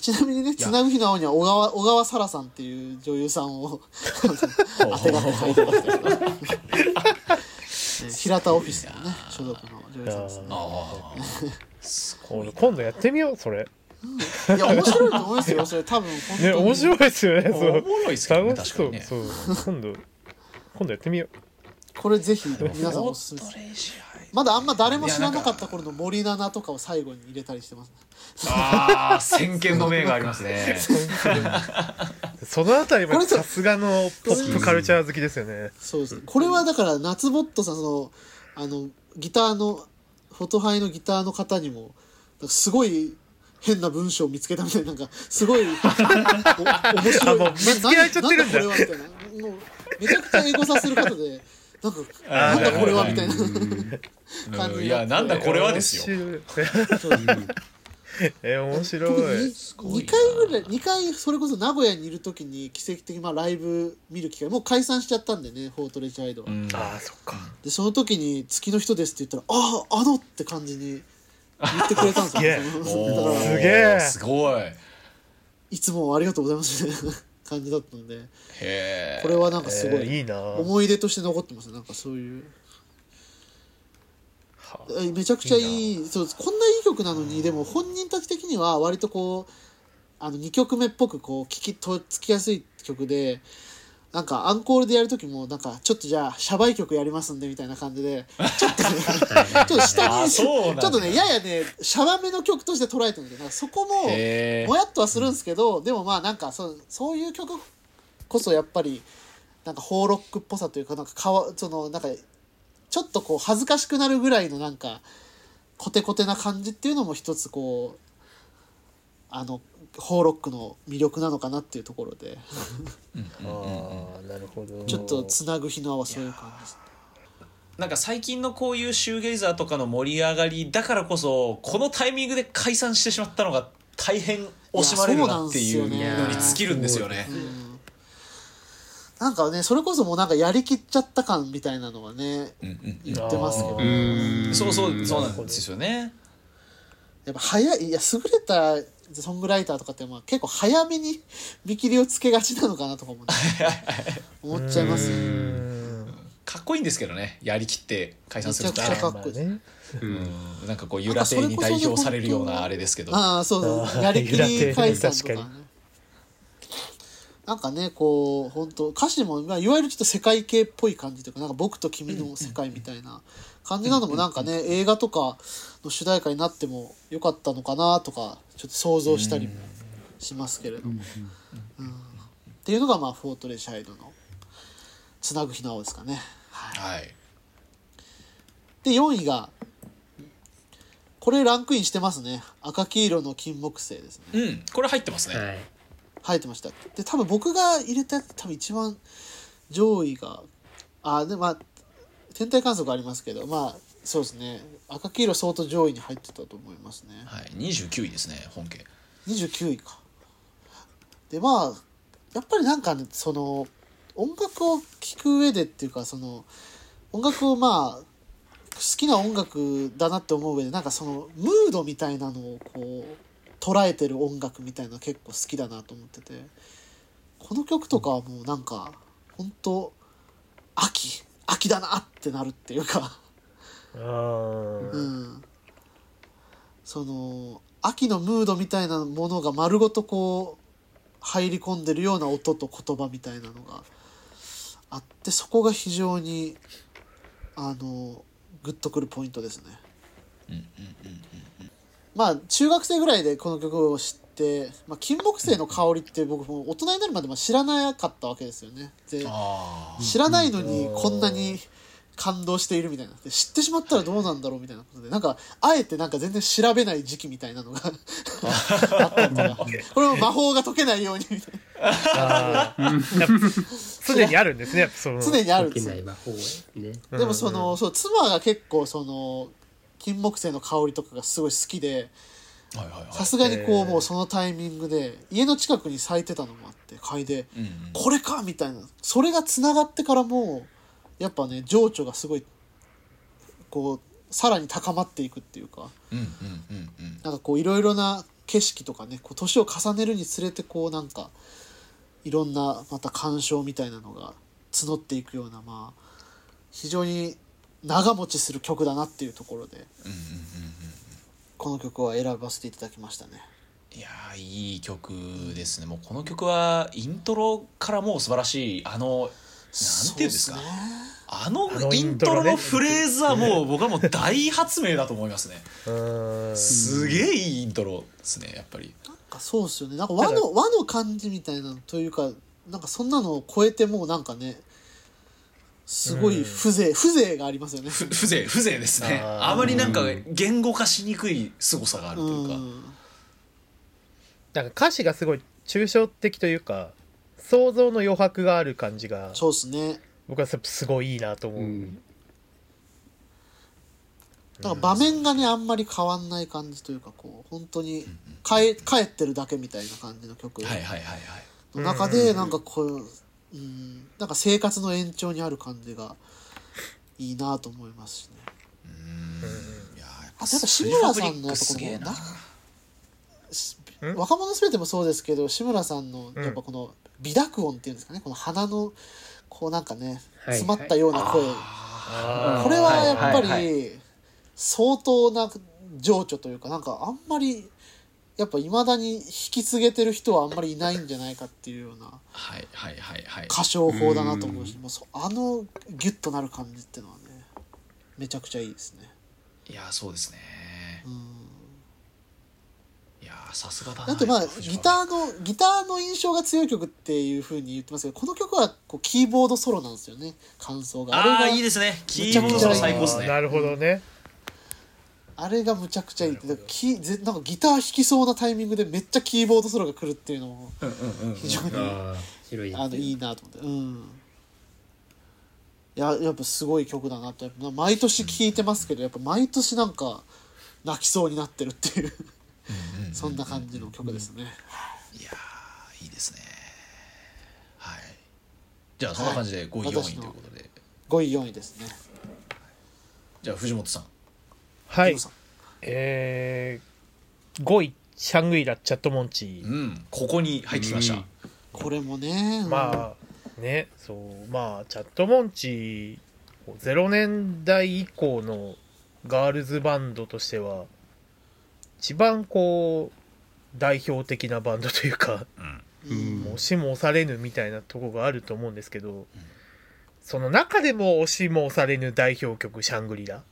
ちなみにね、つなぐ日の青には小川沙羅さんっていう女優さんを当てがって書いてましたけど平田オフィスのね所属の女優さんですね今度やってみようそれいや面白いと思いますよそれ多分本当に、ね、面白いですよね、そう面白いですよね確かにね、そう今度やってみようこれぜひ皆さんおすすめです。まだあんま誰も知らなかった頃の森七菜とかを最後に入れたりしてます、ね、先見の明がありますねそのあたりもさすがのポップカルチャー好きですよね。そうですね、これはだから夏ボットさんのギターのフォトハイのギターの方にもすごい変な文章を見つけたみたいな、なんかすごい面白い、もう見つけられちゃってるんだ、なんだこれはみたいな、もうめちゃくちゃ英語させる方でなんだこれはみたいな感じ、いやなんだこれはですよ面白い2回それこそ名古屋にいる時に奇跡的にライブ見る機会、もう解散しちゃったんでねフォートレジャーアイドは、そっか、でその時に月の人ですって言ったらあのって感じに言ってくれたんですよすげえすごい、いつもありがとうございますみたいな感じだったんで、これはなんかすごい思い出として残ってます。なんかそういうめちゃくちゃいい、そうこんないい曲曲なのに、でも本人たち的には割とこう2曲目っぽくこう聞きとつきやすい曲で、なんかアンコールでやるときもなんかちょっとじゃあシャバい曲やりますんでみたいな感じでちょっとねちょっと下にちょっとねややねシャバめの曲として捉えてるんで、なんかそこももやっとはするんですけど、でもまあなんかそういう曲こそやっぱりなんかホーロックっぽさというか、なんかそのなんかちょっとこう恥ずかしくなるぐらいのなんかコテコテな感じっていうのも一つこうホーロックの魅力なのかなっていうところであなるほど、ちょっとつなぐ日の合わせそういう感じですね。なんか最近のこういうシューゲイザーとかの盛り上がりだからこそ、このタイミングで解散してしまったのが大変惜しまれるなっていうのに尽きるんですよね。なんかね、それこそもうなんかやりきっちゃった感みたいなのはね、言ってますけど、そうなんですよね。やっぱ早い、いや優れたソングライターとかってまあ結構早めに見切りをつけがちなのかなとかも、ね、思っちゃいますよ。かっこいいんですけどね、やりきって解散するとめちゃくちゃかっこいいね。なんかこうゆら亭に代表されるようなあれですけど、そうやりきり解散とかね。なんかね、こう本当歌詞も、まあ、いわゆるちょっと世界系っぽい感じというか、なんか僕と君の世界みたいな感じなのもなんかね、映画とかの主題歌になってもよかったのかなとかちょっと想像したりもしますけれども、っていうのがまあフォートレシャイドのつなぐ日の青ですかね。はい、はい、で4位がこれランクインしてますね、赤黄色の金木犀ですね。これ入ってますね。入ってました。で多分僕が入れた多分一番上位がでまあ天体観測ありますけど、まあそうですね、赤黄色相当上位に入ってたと思いますね。はい、29位ですね、本家29位か。でまあやっぱりなんか、ね、その音楽を聴く上でっていうか、その音楽をまあ好きな音楽だなって思う上で、なんかそのムードみたいなのをこう捉えてる音楽みたいな結構好きだなと思ってて、この曲とかはもうなんか本当秋だなってなるっていうかその秋のムードみたいなものが丸ごとこう入り込んでるような音と言葉みたいなのがあって、そこが非常にグッとくるポイントですね。まあ中学生ぐらいでこの曲を知って、まあ、金木犀の香りって僕も大人になるまでも知らなかったわけですよね。で知らないのにこんなに感動しているみたいな、知ってしまったらどうなんだろうみたいなことで、なんかあえてなんか全然調べない時期みたいなのがあったりとかこれも魔法が解けないようにみたいな常にあるんですね。その常にあるんですよ。でもそう妻が結構その金木犀の香りとかがすごい好きで、さすがにこうもうそのタイミングで家の近くに咲いてたのもあって嗅いで、これかみたいな、それがつながってからもうやっぱね情緒がすごいこうさらに高まっていくっていうか、なんかこういろいろな景色とかね、こう年を重ねるにつれてこうなんかいろんなまた感傷みたいなのが募っていくような、まあ非常に長持ちする曲だなっていうところで、この曲は選ばせていただきましたね。いやいい曲ですね。もうこの曲はイントロからもう素晴らしい、なんていうんですか、イントロのフレーズはもう僕はもう大発明だと思いますね。すげえいいイントロですね、やっぱり。なんかそうですよね。なんか和の感じみたいなのというか、なんかそんなのを超えてもうなんかね。すごい風情がありますよね。風情ですね。あまりなんか言語化しにくい凄さがあるというか、なんか歌詞がすごい抽象的というか想像の余白がある感じが、そうですね、僕はすごいいいなと思う。だから場面がねあんまり変わんない感じというか、こう本当に帰ってるだけみたいな感じの曲の中で、なんかこうなんか生活の延長にある感じがいいなと思いますしね。いやあとやっぱ志村さんのところな若者すべてもそうですけど、志村さんのやっぱこの微濁音っていうんですかね、この鼻のこうなんかね詰まったような声、これはやっぱり相当な情緒というか、なんかあんまりやっぱ未だに引き継げてる人はあんまりいないんじゃないかっていうような歌唱法だなと思うし、もうあのギュッとなる感じってのはね、めちゃくちゃいいですね。いやそうですね。いやさすがだな。だってまあギターの印象が強い曲っていう風に言ってますけど、この曲はこうキーボードソロなんですよね。感想があれがいいですね。キーボードソロ最高ですね。なるほどね。あれがむちゃくちゃいいって、なんかギター弾きそうなタイミングでめっちゃキーボードソロが来るっていうのも非常にいいなと思って、やっぱすごい曲だなと。毎年聴いてますけど、やっぱ毎年なんか泣きそうになってるっていうそんな感じの曲ですね。いやいいですね。はい、じゃあそんな感じで5位4位ということで、5位4位ですね。じゃあ藤本さん。はい、5位シャングリラチャットモンチー、ここに入ってきました、これもね、まあね、そう、まあチャットモンチー0年代以降のガールズバンドとしては一番こう代表的なバンドというか、押しも押されぬみたいなとこがあると思うんですけど、その中でも押しも押されぬ代表曲シャングリラ、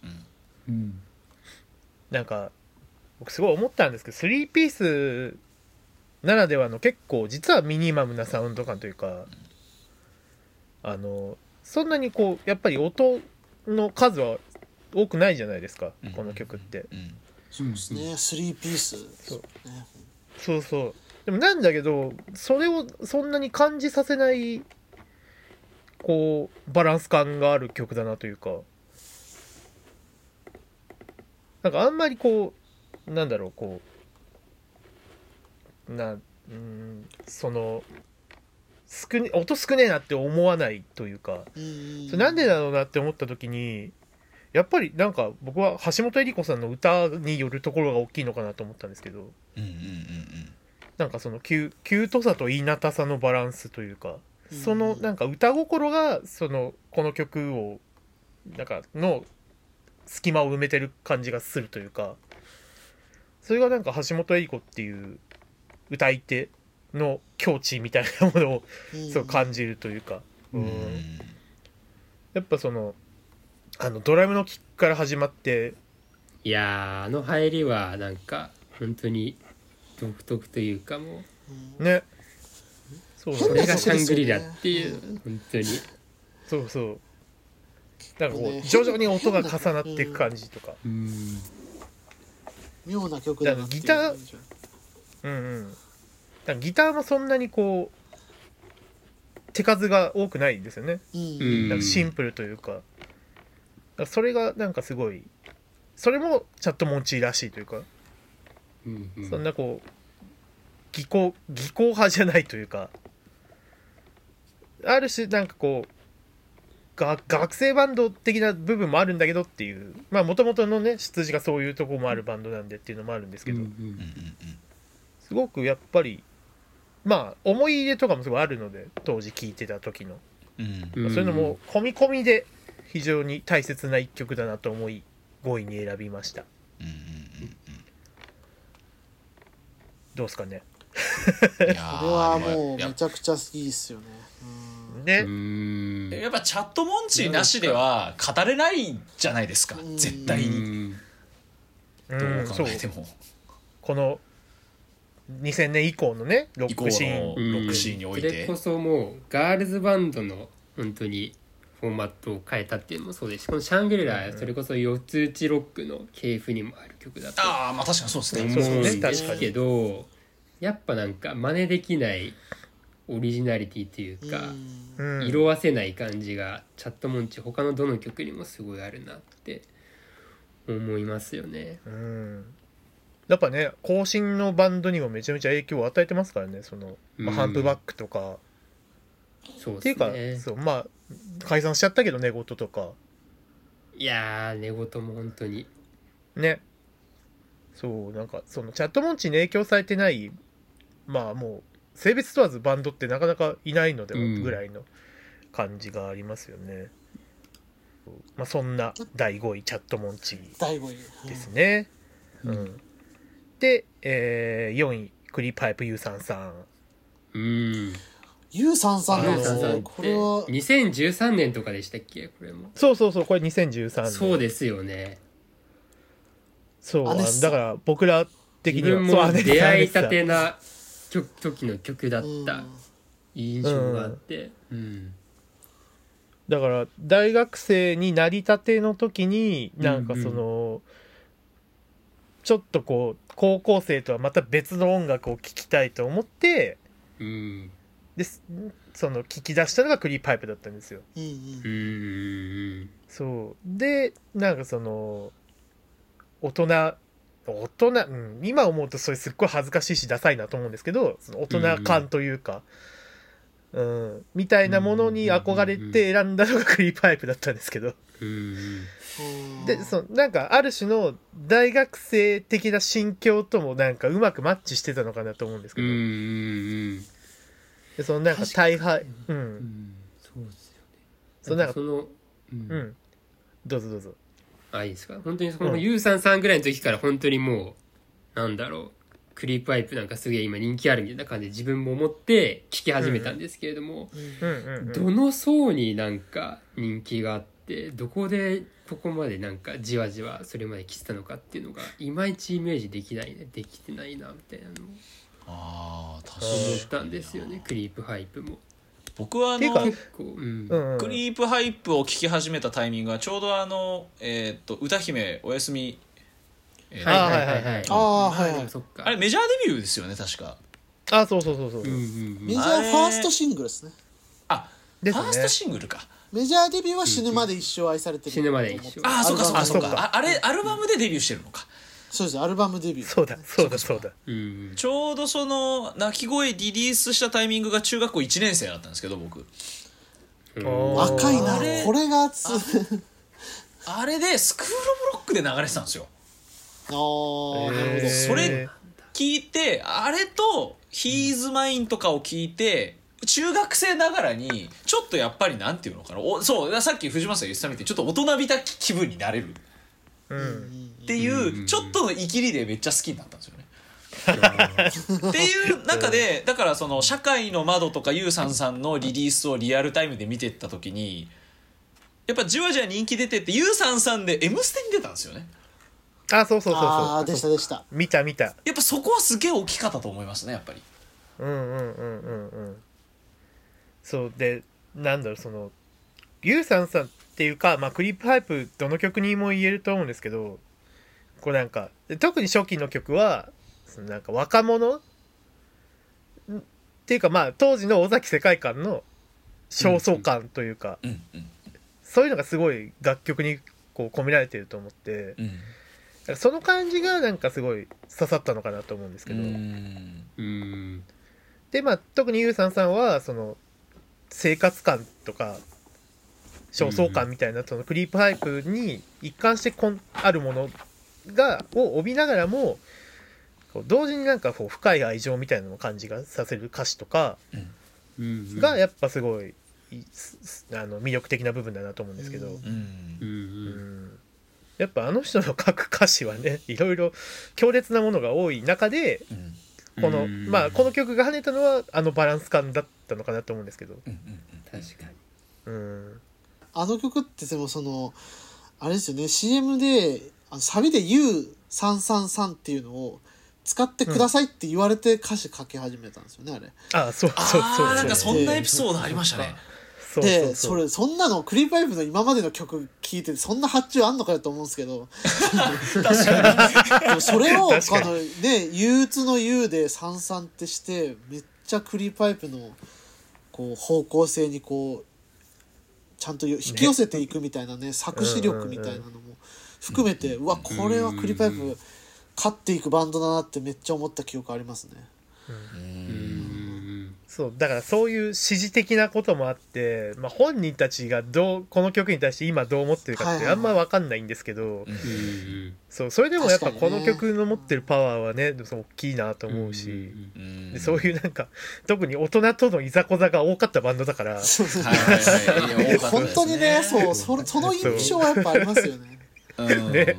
なんか僕すごい思ったんですけど、3ピースならではの結構実はミニマムなサウンド感というか、そんなにこうやっぱり音の数は多くないじゃないですか、この曲って、そうですね、3ピース、そうそうでもなんだけど、それをそんなに感じさせないこうバランス感がある曲だなというか、なんかあんまりこうなんだろう、こうな、その音少ねえなって思わないというか、それなんでだろうなって思った時に、やっぱりなんか僕は橋本恵理子さんの歌によるところが大きいのかなと思ったんですけど、なんかそのキュートさといなたさのバランスというか、そのなんか歌心がそのこの曲をなんかの隙間を埋めてる感じがするというか、それがなんか橋本恵理子っていう歌い手の境地みたいなものをそう感じるというか、やっぱそのドラムのキックから始まって、いやあの入りはなんか本当に独特というか、もうね、そうそれがシャングリラっていう、本当にそうそう、なんかこう徐々に音が重なっていく感じとか、妙な曲だなっていう感じ。だからギターもそんなにこう手数が多くないんですよね、なんかシンプルというか、それがなんかすごい、それもチャットモンチーらしいというか、そんなこう技巧派じゃないというか、ある種なんかこう学生バンド的な部分もあるんだけどっていう、まあもともとのね出自がそういうとこもあるバンドなんでっていうのもあるんですけど、すごくやっぱりまあ思い入れとかもすごいあるので、当時聴いてた時の、そういうのも込み込みで非常に大切な一曲だなと思い、5位に選びました、どうですかね。これはもうめちゃくちゃ好きですよね、やっぱチャットモンチーなしでは語れないじゃないですか、絶対に。どう考えてもこの2000年以降のねロックシーンにおいて、それこそもうガールズバンドの本当にフォーマットを変えたっていうのもそうですし、このシャングリラはそれこそ四つ打ちロックの系譜にもある曲だと思うんですけど、やっぱなんか真似できないオリジナリティというか、色褪せない感じがチャットモンチ他のどの曲にもすごいあるなって思いますよね、やっぱね後進のバンドにもめちゃめちゃ影響を与えてますからね、その、ハンプバックとか、そうですね、っていうかそう、まあ解散しちゃったけど寝言とか、いや寝言も本当にね、そうなんかそのチャットモンチに影響されてない、まあもう性別問わずバンドってなかなかいないのではぐらいの感じがありますよね、まあ、そんな第5位チャットモンチーですね、うん、で、4位クリパイプ U33。U33 なんですね。これは2013年とかでしたっけ？これも。そうそうそう、これ2013年。そうですよね。そうだから僕ら的には自分も出会いたてな時の曲だった印象があって、うんうん、だから大学生になりたての時になんかその、うんうん、ちょっとこう高校生とはまた別の音楽を聴きたいと思って、うん、でその聴き出したのがクリーパイプだったんですよ、うんうん、そうでなんかその大人、うん、今思うとそれすっごい恥ずかしいしダサいなと思うんですけど、その大人感というか、うんうん、みたいなものに憧れて選んだのがクリーパイプだったんですけど、うん、でそのなんかある種の大学生的な心境ともなんかうまくマッチしてたのかなと思うんですけど、うん、でそのなんか大敗、うんうん、そうですよね。そのなんかその、うんうん、どうぞどうぞ。あ、いいですか。本当にその U33 ぐらいの時から本当にもうなんだろう、クリーパイプなんかすげえ今人気あるみたいな感じで自分も思って聴き始めたんですけれども、どの層になんか人気があって、どこでここまでなんかじわじわそれまで来てたのかっていうのがいまいちイメージできないね、できてないなみたいなのを思ったんですよね。クリープハイプも僕はクリープハイプを聴き始めたタイミングがちょうど歌姫おやすみ、あれメジャーデビューですよね確か。あ、そうそうそうそう、うんうん、メジャーファーストシングルですね。あ、ですね、ファーストシングルか。メジャーデビューは死ぬまで一生愛されてる、うん、死ぬまで一生。あ、そうかそうかそうか、あれアルバムでデビューしてるのか。そうです、アルバムデビュー。そうだそうだそうだ、うん、ちょうどその泣き声リリースしたタイミングが中学校1年生だったんですけど、僕若いな、これが熱い。 あれでスクールオブロックで流れてたんですよ。あ、なるほど。それ聞いて、あれと He's Mine とかを聞いて、中学生ながらにちょっとやっぱりなんていうのかな、そうさっき藤本さん言ってたみたいにちょっと大人びた気分になれる、うん、っていうちょっとのイキリでめっちゃ好きになったんですよね。っていう中でだからその社会の窓とか U33 のリリースをリアルタイムで見てった時にやっぱじわじわ人気出てって U33 で M ステに出たんですよね。あ、そうそうそうそう。あ、でしたでした。見た。やっぱそこはすげえ大きかったと思いますね、やっぱり。うんうんうんうんうん。そうでなんだろう、その U33っていうか、まあ、クリープハイプどの曲にも言えると思うんですけど、こうなんか特に初期の曲はそのなんか若者っていうか、まあ当時の尾崎世界観の焦燥感というか、うんうん、そういうのがすごい楽曲にこう込められてると思って、うん、だからその感じがなんかすごい刺さったのかなと思うんですけど、うんで、まあ特に U33 はその生活感とか焦燥感みたいなそのクリープハイプに一貫してあるものがを帯びながらも同時になんかこう深い愛情みたいなの感じがさせる歌詞とかがやっぱすごい魅力的な部分だなと思うんですけど、やっぱあの人の書く歌詞はね、いろいろ強烈なものが多い中でこの曲が跳ねたのはあのバランス感だったのかなと思うんですけど、確かに、うん、あの曲ってでもそのあれですよね、 CM でサビで U333 っていうのを使ってくださいって言われて歌詞書き始めたんですよね、あれ。あ、そうそうそう。あ、なんかそんなエピソードありましたね。で、そんなのクリープハイプの今までの曲聴いてそんな発注あんのかよと思うんですけど確かにそれをね、憂鬱の U で33ってしてめっちゃクリープハイプのこう方向性にこうちゃんと引き寄せていくみたいなね、作詞力みたいなのも含めて、うわ、これはクリープハイプ勝っていくバンドだなってめっちゃ思った記憶ありますね。そうだからそういう指示的なこともあって、まあ、本人たちがこの曲に対して今どう思ってるかってあんま分かんないんですけど、はいはい、そう、それでもやっぱこの曲の持ってるパワーはね、大きいなと思うし、でそういうなんか特に大人とのいざこざが多かったバンドだから本当にね、そう、その印象はやっぱありますよねね、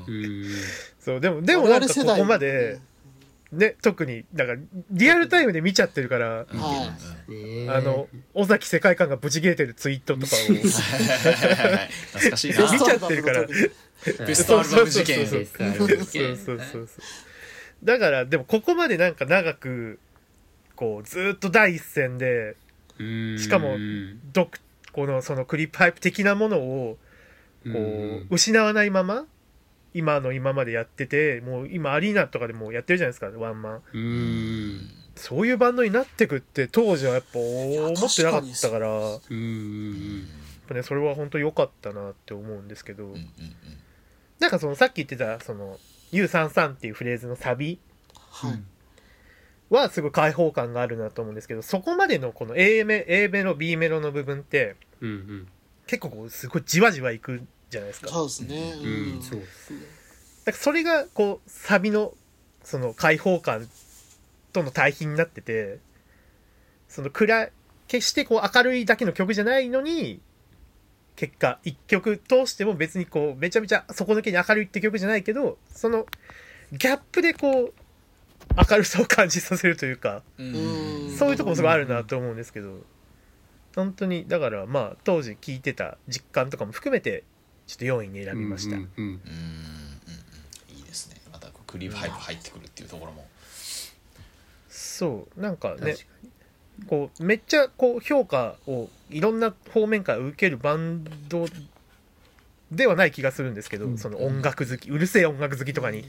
そうでもなんかここまでね、特にだからリアルタイムで見ちゃってるから、はい、尾崎世界観がブチ切れてるツイートとかを懐かしいな見ちゃってるからベストアルバム事件だから。でもここまでなんか長くこうずっと第一線で、しかもこのそのクリップハイプ的なものをこう失わないまま今の今までやってて、もう今アリーナとかでもやってるじゃないですか、ワンマン。そういうバンドになってくって当時はやっぱ思ってなかったから、それは本当良かったなって思うんですけど、なんかそのさっき言ってたその U33 っていうフレーズのサビはすごい開放感があるなと思うんですけど、そこまでのこの A メロ B メロの部分って結構こうすごいじわじわいくじゃないですか。そうですね。そうですね。だからそれがこうサビのその開放感との対比になってて、その決してこう明るいだけの曲じゃないのに、結果一曲通しても別にこうめちゃめちゃ底抜けに明るいって曲じゃないけど、そのギャップでこう明るさを感じさせるというか、そういうところすごいあるなと思うんですけど、本当にだからまあ当時聴いてた実感とかも含めてちょっと4位に選びました。いいですね。またクリープハイプ入ってくるっていうところも、そうなんかね、こうめっちゃこう評価をいろんな方面から受けるバンドではない気がするんですけど、その音楽好き、うるせえ音楽好きとかに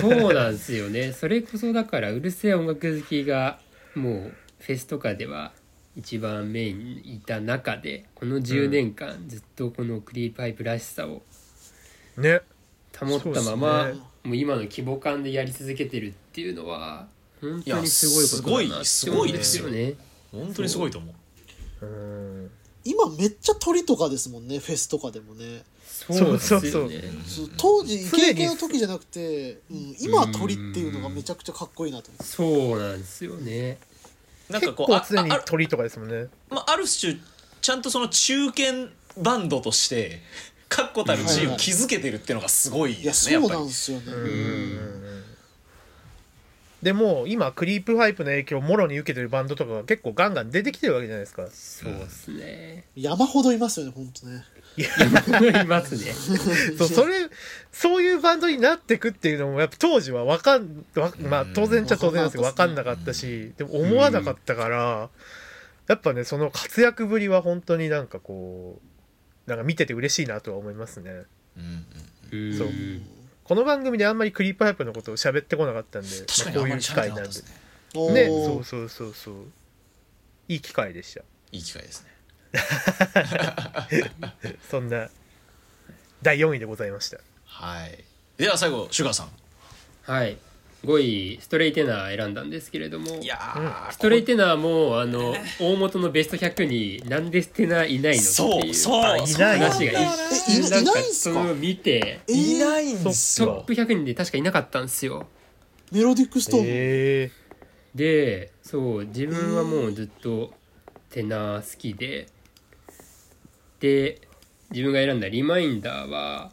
そうなんですよね。それこそだからうるせえ音楽好きがもうフェスとかでは一番メインにいた中で、この10年間ずっとこのクリープハイプらしさを保ったまま、ね、もう今の規模感でやり続けてるっていうのは本当にすごいことだなって思うんですよね。本当にすごいと思う。今めっちゃ鳥とかですもんね、フェスとかでもね。そうそうそう、当時イケイケの時じゃなくて、今は鳥っていうのがめちゃくちゃかっこいいなと思って。そうなんですよね。なんかこう結構常に鳥とかですもんね。ある種ちゃんとその中堅バンドとして確固たる地位を築けてるっていうのがすごいですね。はいはい、そうなんですよね。でも今クリープハイプの影響をもろに受けてるバンドとかが結構ガンガン出てきてるわけじゃないですか。そうですね。山ほどいますよね、本当ね。山ほどいますね。そういうバンドになってくっていうのもやっぱ当時はまあ当然っちゃ当然ですけど分かんなかったし、でも思わなかったから、やっぱねその活躍ぶりは本当になんかこうなんか見てて嬉しいなとは思いますね。そう。この番組であんまりクリープハイプのことを喋ってこなかったんで、まあ、こういう機会なんで、そういい機会でした。いい機会ですね。そんな第4位でございました。はい、では最後シュガーさん。はい、5位ストレイテナー選んだんですけれども、いやストレイテナーも大元のベスト100になんでステナーいないのっていう話が一瞬なんかその見ていないんですよ。トップ100人で確かいなかったんですよ、メロディックストーン、でそう自分はもうずっとテナー好きで、で自分が選んだリマインダーは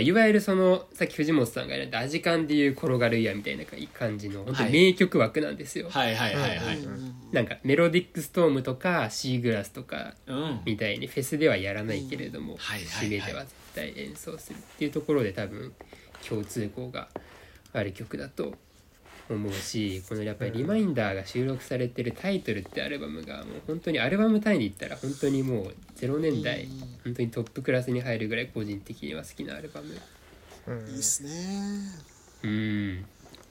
いわゆるそのさっき藤本さんが選んだアジカンでいう転がるやみたいな感じの本当に名曲枠なんですよ。なんかメロディックストームとかシーグラスとかみたいにフェスではやらないけれども締めでは絶対演奏するっていうところで多分共通項がある曲だと思うし、このやっぱりリマインダーが収録されてるタイトルってアルバムがもう本当にアルバム単位でいったら本当にもう0年代本当にトップクラスに入るぐらい個人的には好きなアルバム。いいっすね。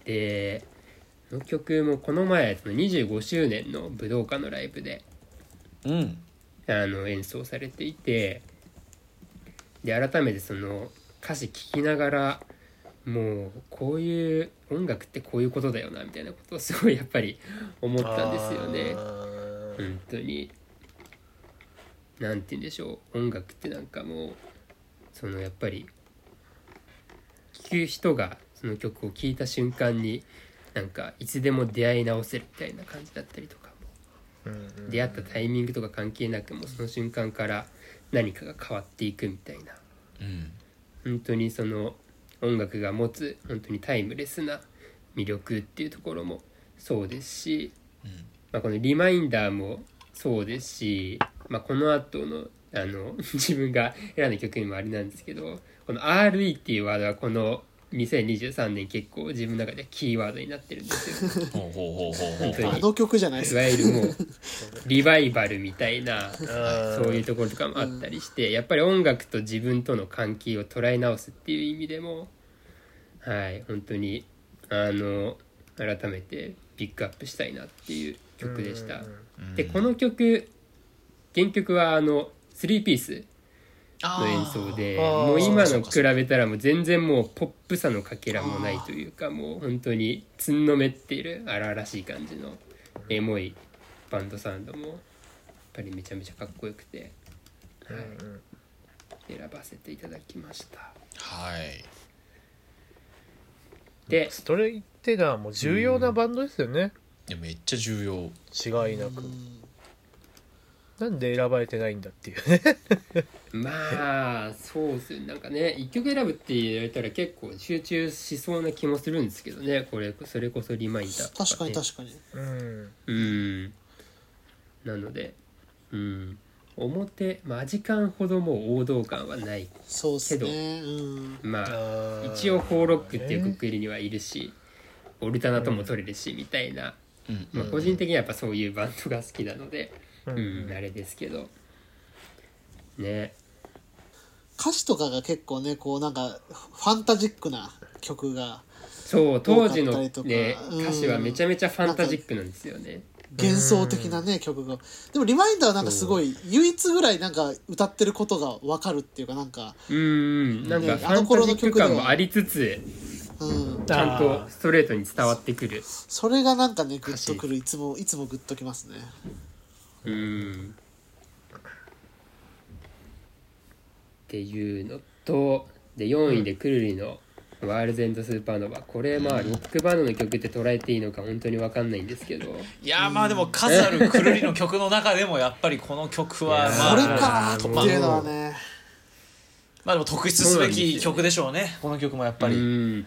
でこの曲もこの前25周年の武道館のライブで、演奏されていて、で改めてその歌詞聴きながらもうこういう音楽ってこういうことだよなみたいなことをすごいやっぱり思ったんですよね。本当になんて言うんでしょう、音楽ってなんかもうそのやっぱり聴く人がその曲を聴いた瞬間になんかいつでも出会い直せるみたいな感じだったりとかも、出会ったタイミングとか関係なくもうその瞬間から何かが変わっていくみたいな、本当にその音楽が持つ本当にタイムレスな魅力っていうところもそうですし、まあ、このリマインダーもそうですし、まあ、この後の自分が選んだ曲にもあれなんですけど、この RE っていうワードはこの2023年結構自分の中でキーワードになってるんですよ。あの曲じゃないですか。いわゆるもうリバイバルみたいなそういうところとかもあったりして、やっぱり音楽と自分との関係を捉え直すっていう意味でも、はい、本当に改めてピックアップしたいなっていう曲でした。でこの曲原曲は3ピースの演奏で、もう今の比べたらもう全然もうポップさのかけらもないというか、もう本当につんのめっている荒々しい感じのエモいバンドサウンドもやっぱりめちゃめちゃかっこよくて、はい、選ばせていただきました。はい。でストレイテダーも重要なバンドですよね。いやめっちゃ重要、違いなく。なんで選ばれてないんだっていうねまあそうですよ。なんかね、1曲選ぶって言われたら結構集中しそうな気もするんですけどね、これそれこそリマインダーとか、ね、確かにうんなので表、まあ、時間ほどもう王道感はないそうす、ね、けどまあ一応フォーロックっていうくくりにはいるし、オルタナとも取れるしみたいな、まあ、個人的にはやっぱそういうバンドが好きなのであれですけどね。歌詞とかが結構ね、こうなんかファンタジックな曲がそう当時の、ね、歌詞はめちゃめちゃファンタジックなんですよね。幻想的なね曲が。でもリマインダーはなんかすごい唯一ぐらいなんか歌ってることが分かるっていうか、なんかなんかファンタジック感もありつつ、ちゃんとストレートに伝わってくる、それがなんかねグッとくる。いつもグッときますね。っていうのと、で4位でくるりのワールズエンドスーパーノヴァ、これまあロックバンドの曲って捉えていいのか本当に分かんないんですけど、いやまあでも数あるくるりの曲の中でもやっぱりこの曲はまあこれかとっていうのはね、まあでも特筆すべき曲でしょうね。この曲もやっぱり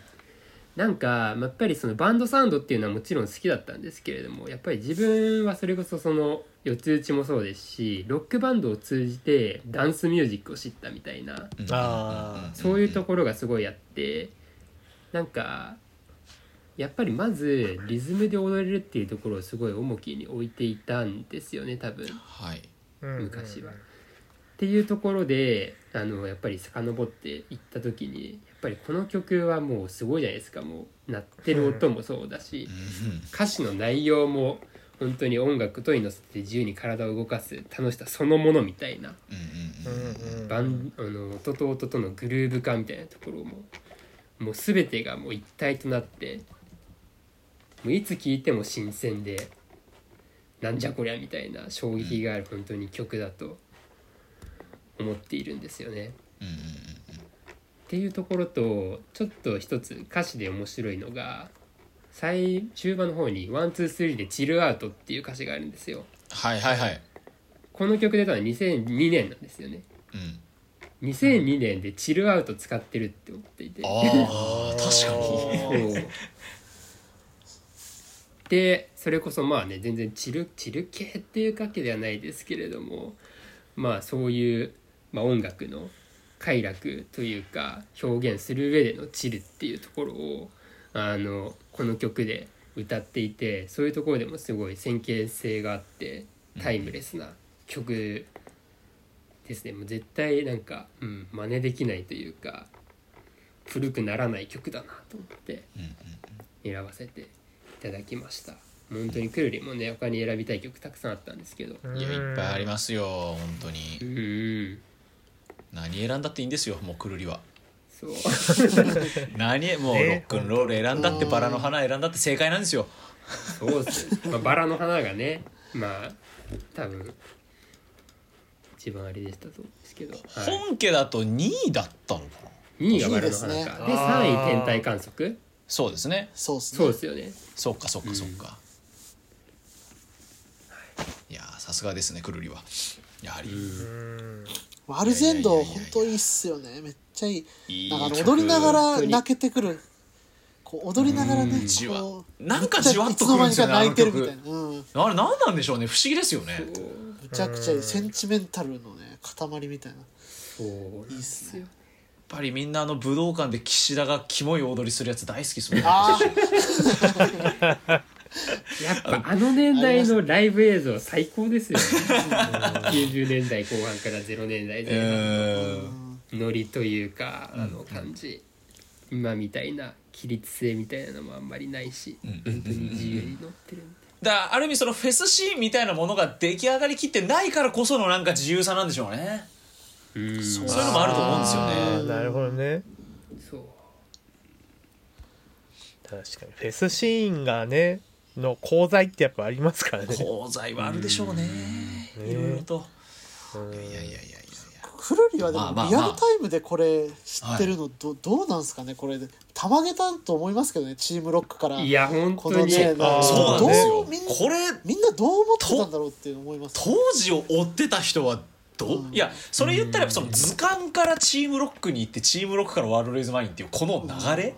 なんかやっぱりそのバンドサウンドっていうのはもちろん好きだったんですけれども、やっぱり自分はそれこそその四つ打ちもそうですし、ロックバンドを通じてダンスミュージックを知ったみたいな、そういうところがすごいあって、なんかやっぱりまずリズムで踊れるっていうところをすごい重きに置いていたんですよね多分、はい、昔は。っていうところでやっぱり遡っていった時に、やっぱりこの曲はもうすごいじゃないですか。もう鳴ってる音もそうだし、歌詞の内容も本当に音楽とに乗せて自由に体を動かす楽しさそのものみたいな、音と音とのグルーヴ感みたいなところも、もう全てがもう一体となって、もういつ聴いても新鮮で、なんじゃこりゃみたいな衝撃がある本当に曲だと思っているんですよね。っていうところと、ちょっと一つ歌詞で面白いのが、中盤の方にワンツースリーでチルアウトっていう歌詞があるんですよ。はいはいはい。この曲出たのは2002年なんですよね。2002年でチルアウト使ってるって思っていて、確かにでそれこそまあね、全然チル系っていうわけではないですけれども、まあそういう、まあ、音楽の快楽というか表現する上でのチルっていうところをこの曲で歌っていて、そういうところでもすごい線形性があってタイムレスな曲ですね。もう絶対なんか、真似できないというか古くならない曲だなと思って選ばせていただきました。本当にくるりもね、他に選びたい曲たくさんあったんですけど、いやいっぱいありますよ本当に。何選んだっていいんですよ、もうくるりは。そう何もうロックンロール選んだって、バラの花選んだって正解なんですよ。そうです、まあ、バラの花がね、まあ多分一番あれでしたそうですけど、本家だと2位だったのかな。2位がバラの花か、で3位天体観測。そうですね、そうですよね。そっかそっかそっか、いやさすがですねくるりは。やはりワールズエンド本当いいっすよね。めっちゃいい、なんか踊りながら泣けてくる、こう踊りながらね、こうなんかじわっとくるんですよね、泣いてるみたいな、うん、あれ何なんでしょうね、不思議ですよね。むちゃくちゃいい、センチメンタルのね塊みたいな。そういいっすね。やっぱりみんなあの武道館で岸田がキモい踊りするやつ大好きそう。あやっぱあの年代のライブ映像最高ですよね。90年代後半から0年代前半のノリというか、あの感じ、今みたいな規律性みたいなのもあんまりないし、本当に自由に乗ってるんで、だある意味そのフェスシーンみたいなものが出来上がりきってないからこそのなんか自由さなんでしょうね。うん、そういうのもあると思うんですよね。なるほどね。そう確かにフェスシーンがねの功罪ってやっぱありますからね。功罪はあるでしょうね、いろいろと。いやくるりはでもリアルタイムでこれ知ってるの どうなんですかね。これたまげたと思いますけどね、チームロックから。いや本当にそうなんですよ。これみんなどう思ってたんだろうって思います。当時を追ってた人はうん、いやそれ言ったらその図鑑からチームロックに行って、チームロックからワールドイズマインっていうこの流れ、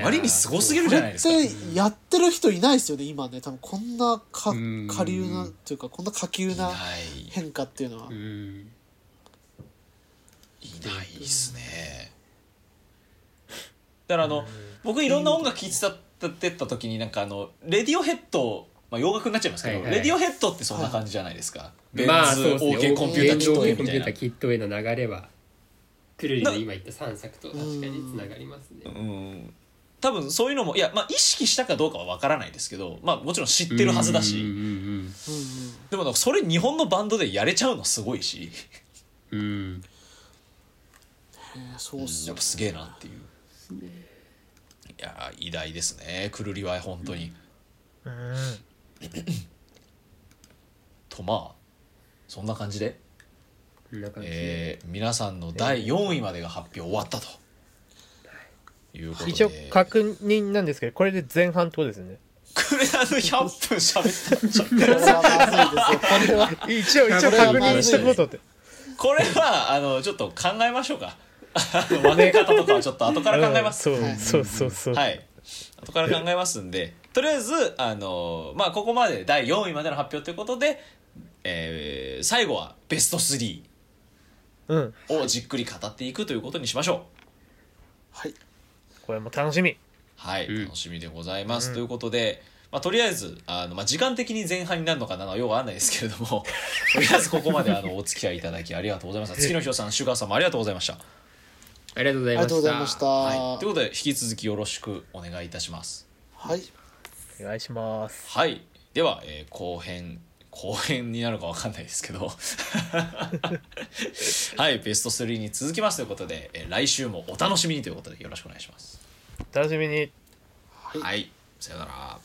あまりにすごすぎるじゃないですか。ってやってる人いないですよね今ね、多分こんな下流なというか、こんな下級な変化っていうのはいないですね。だから僕いろんな音楽聴いてた時になんかレディオヘッド、まあ、洋楽になっちゃいますけど、はいはい、レディオヘッドってそんな感じじゃないですか、はい、ベンズ、OK コンピューターキット A みたいな、キット A の流れはくるりの今言った3作と確かにつながりますね。うん多分そういうのもいや、まあ、意識したかどうかは分からないですけど、まあ、もちろん知ってるはずだし、でもそれ日本のバンドでやれちゃうのすごいしうんそうっすね、やっぱすげえなっていうすね。いや偉大ですねくるりは本当に。とまあそんな感じで、皆さんの第4位までが発表終わったということで、一応確認なんですけどこれで前半とですね、これ100分喋った一応確認したことって、これはちょっと考えましょうか。分け方とかはちょっと後から考えます。そうはい、後から考えますんで、とりあえずまあ、ここまで第4位までの発表ということで、最後はベスト3をじっくり語っていくということにしましょう。はい、これも楽しみ。はい、楽しみでございます、ということで、まあ、とりあえずまあ、時間的に前半になるのかなのはようわかんないですけれどもとりあえずここまでお付き合いいただきありがとうございました。月のひろさん、シュガーさんもありがとうございました。ありがとうございました。ありがとうございました。はい、ということで引き続きよろしくお願いいたします。はい、お願いします。はい、では、後編になるかわかんないですけど、はいベスト3に続きますということで、来週もお楽しみにということでよろしくお願いします。お楽しみに。はい、さよなら。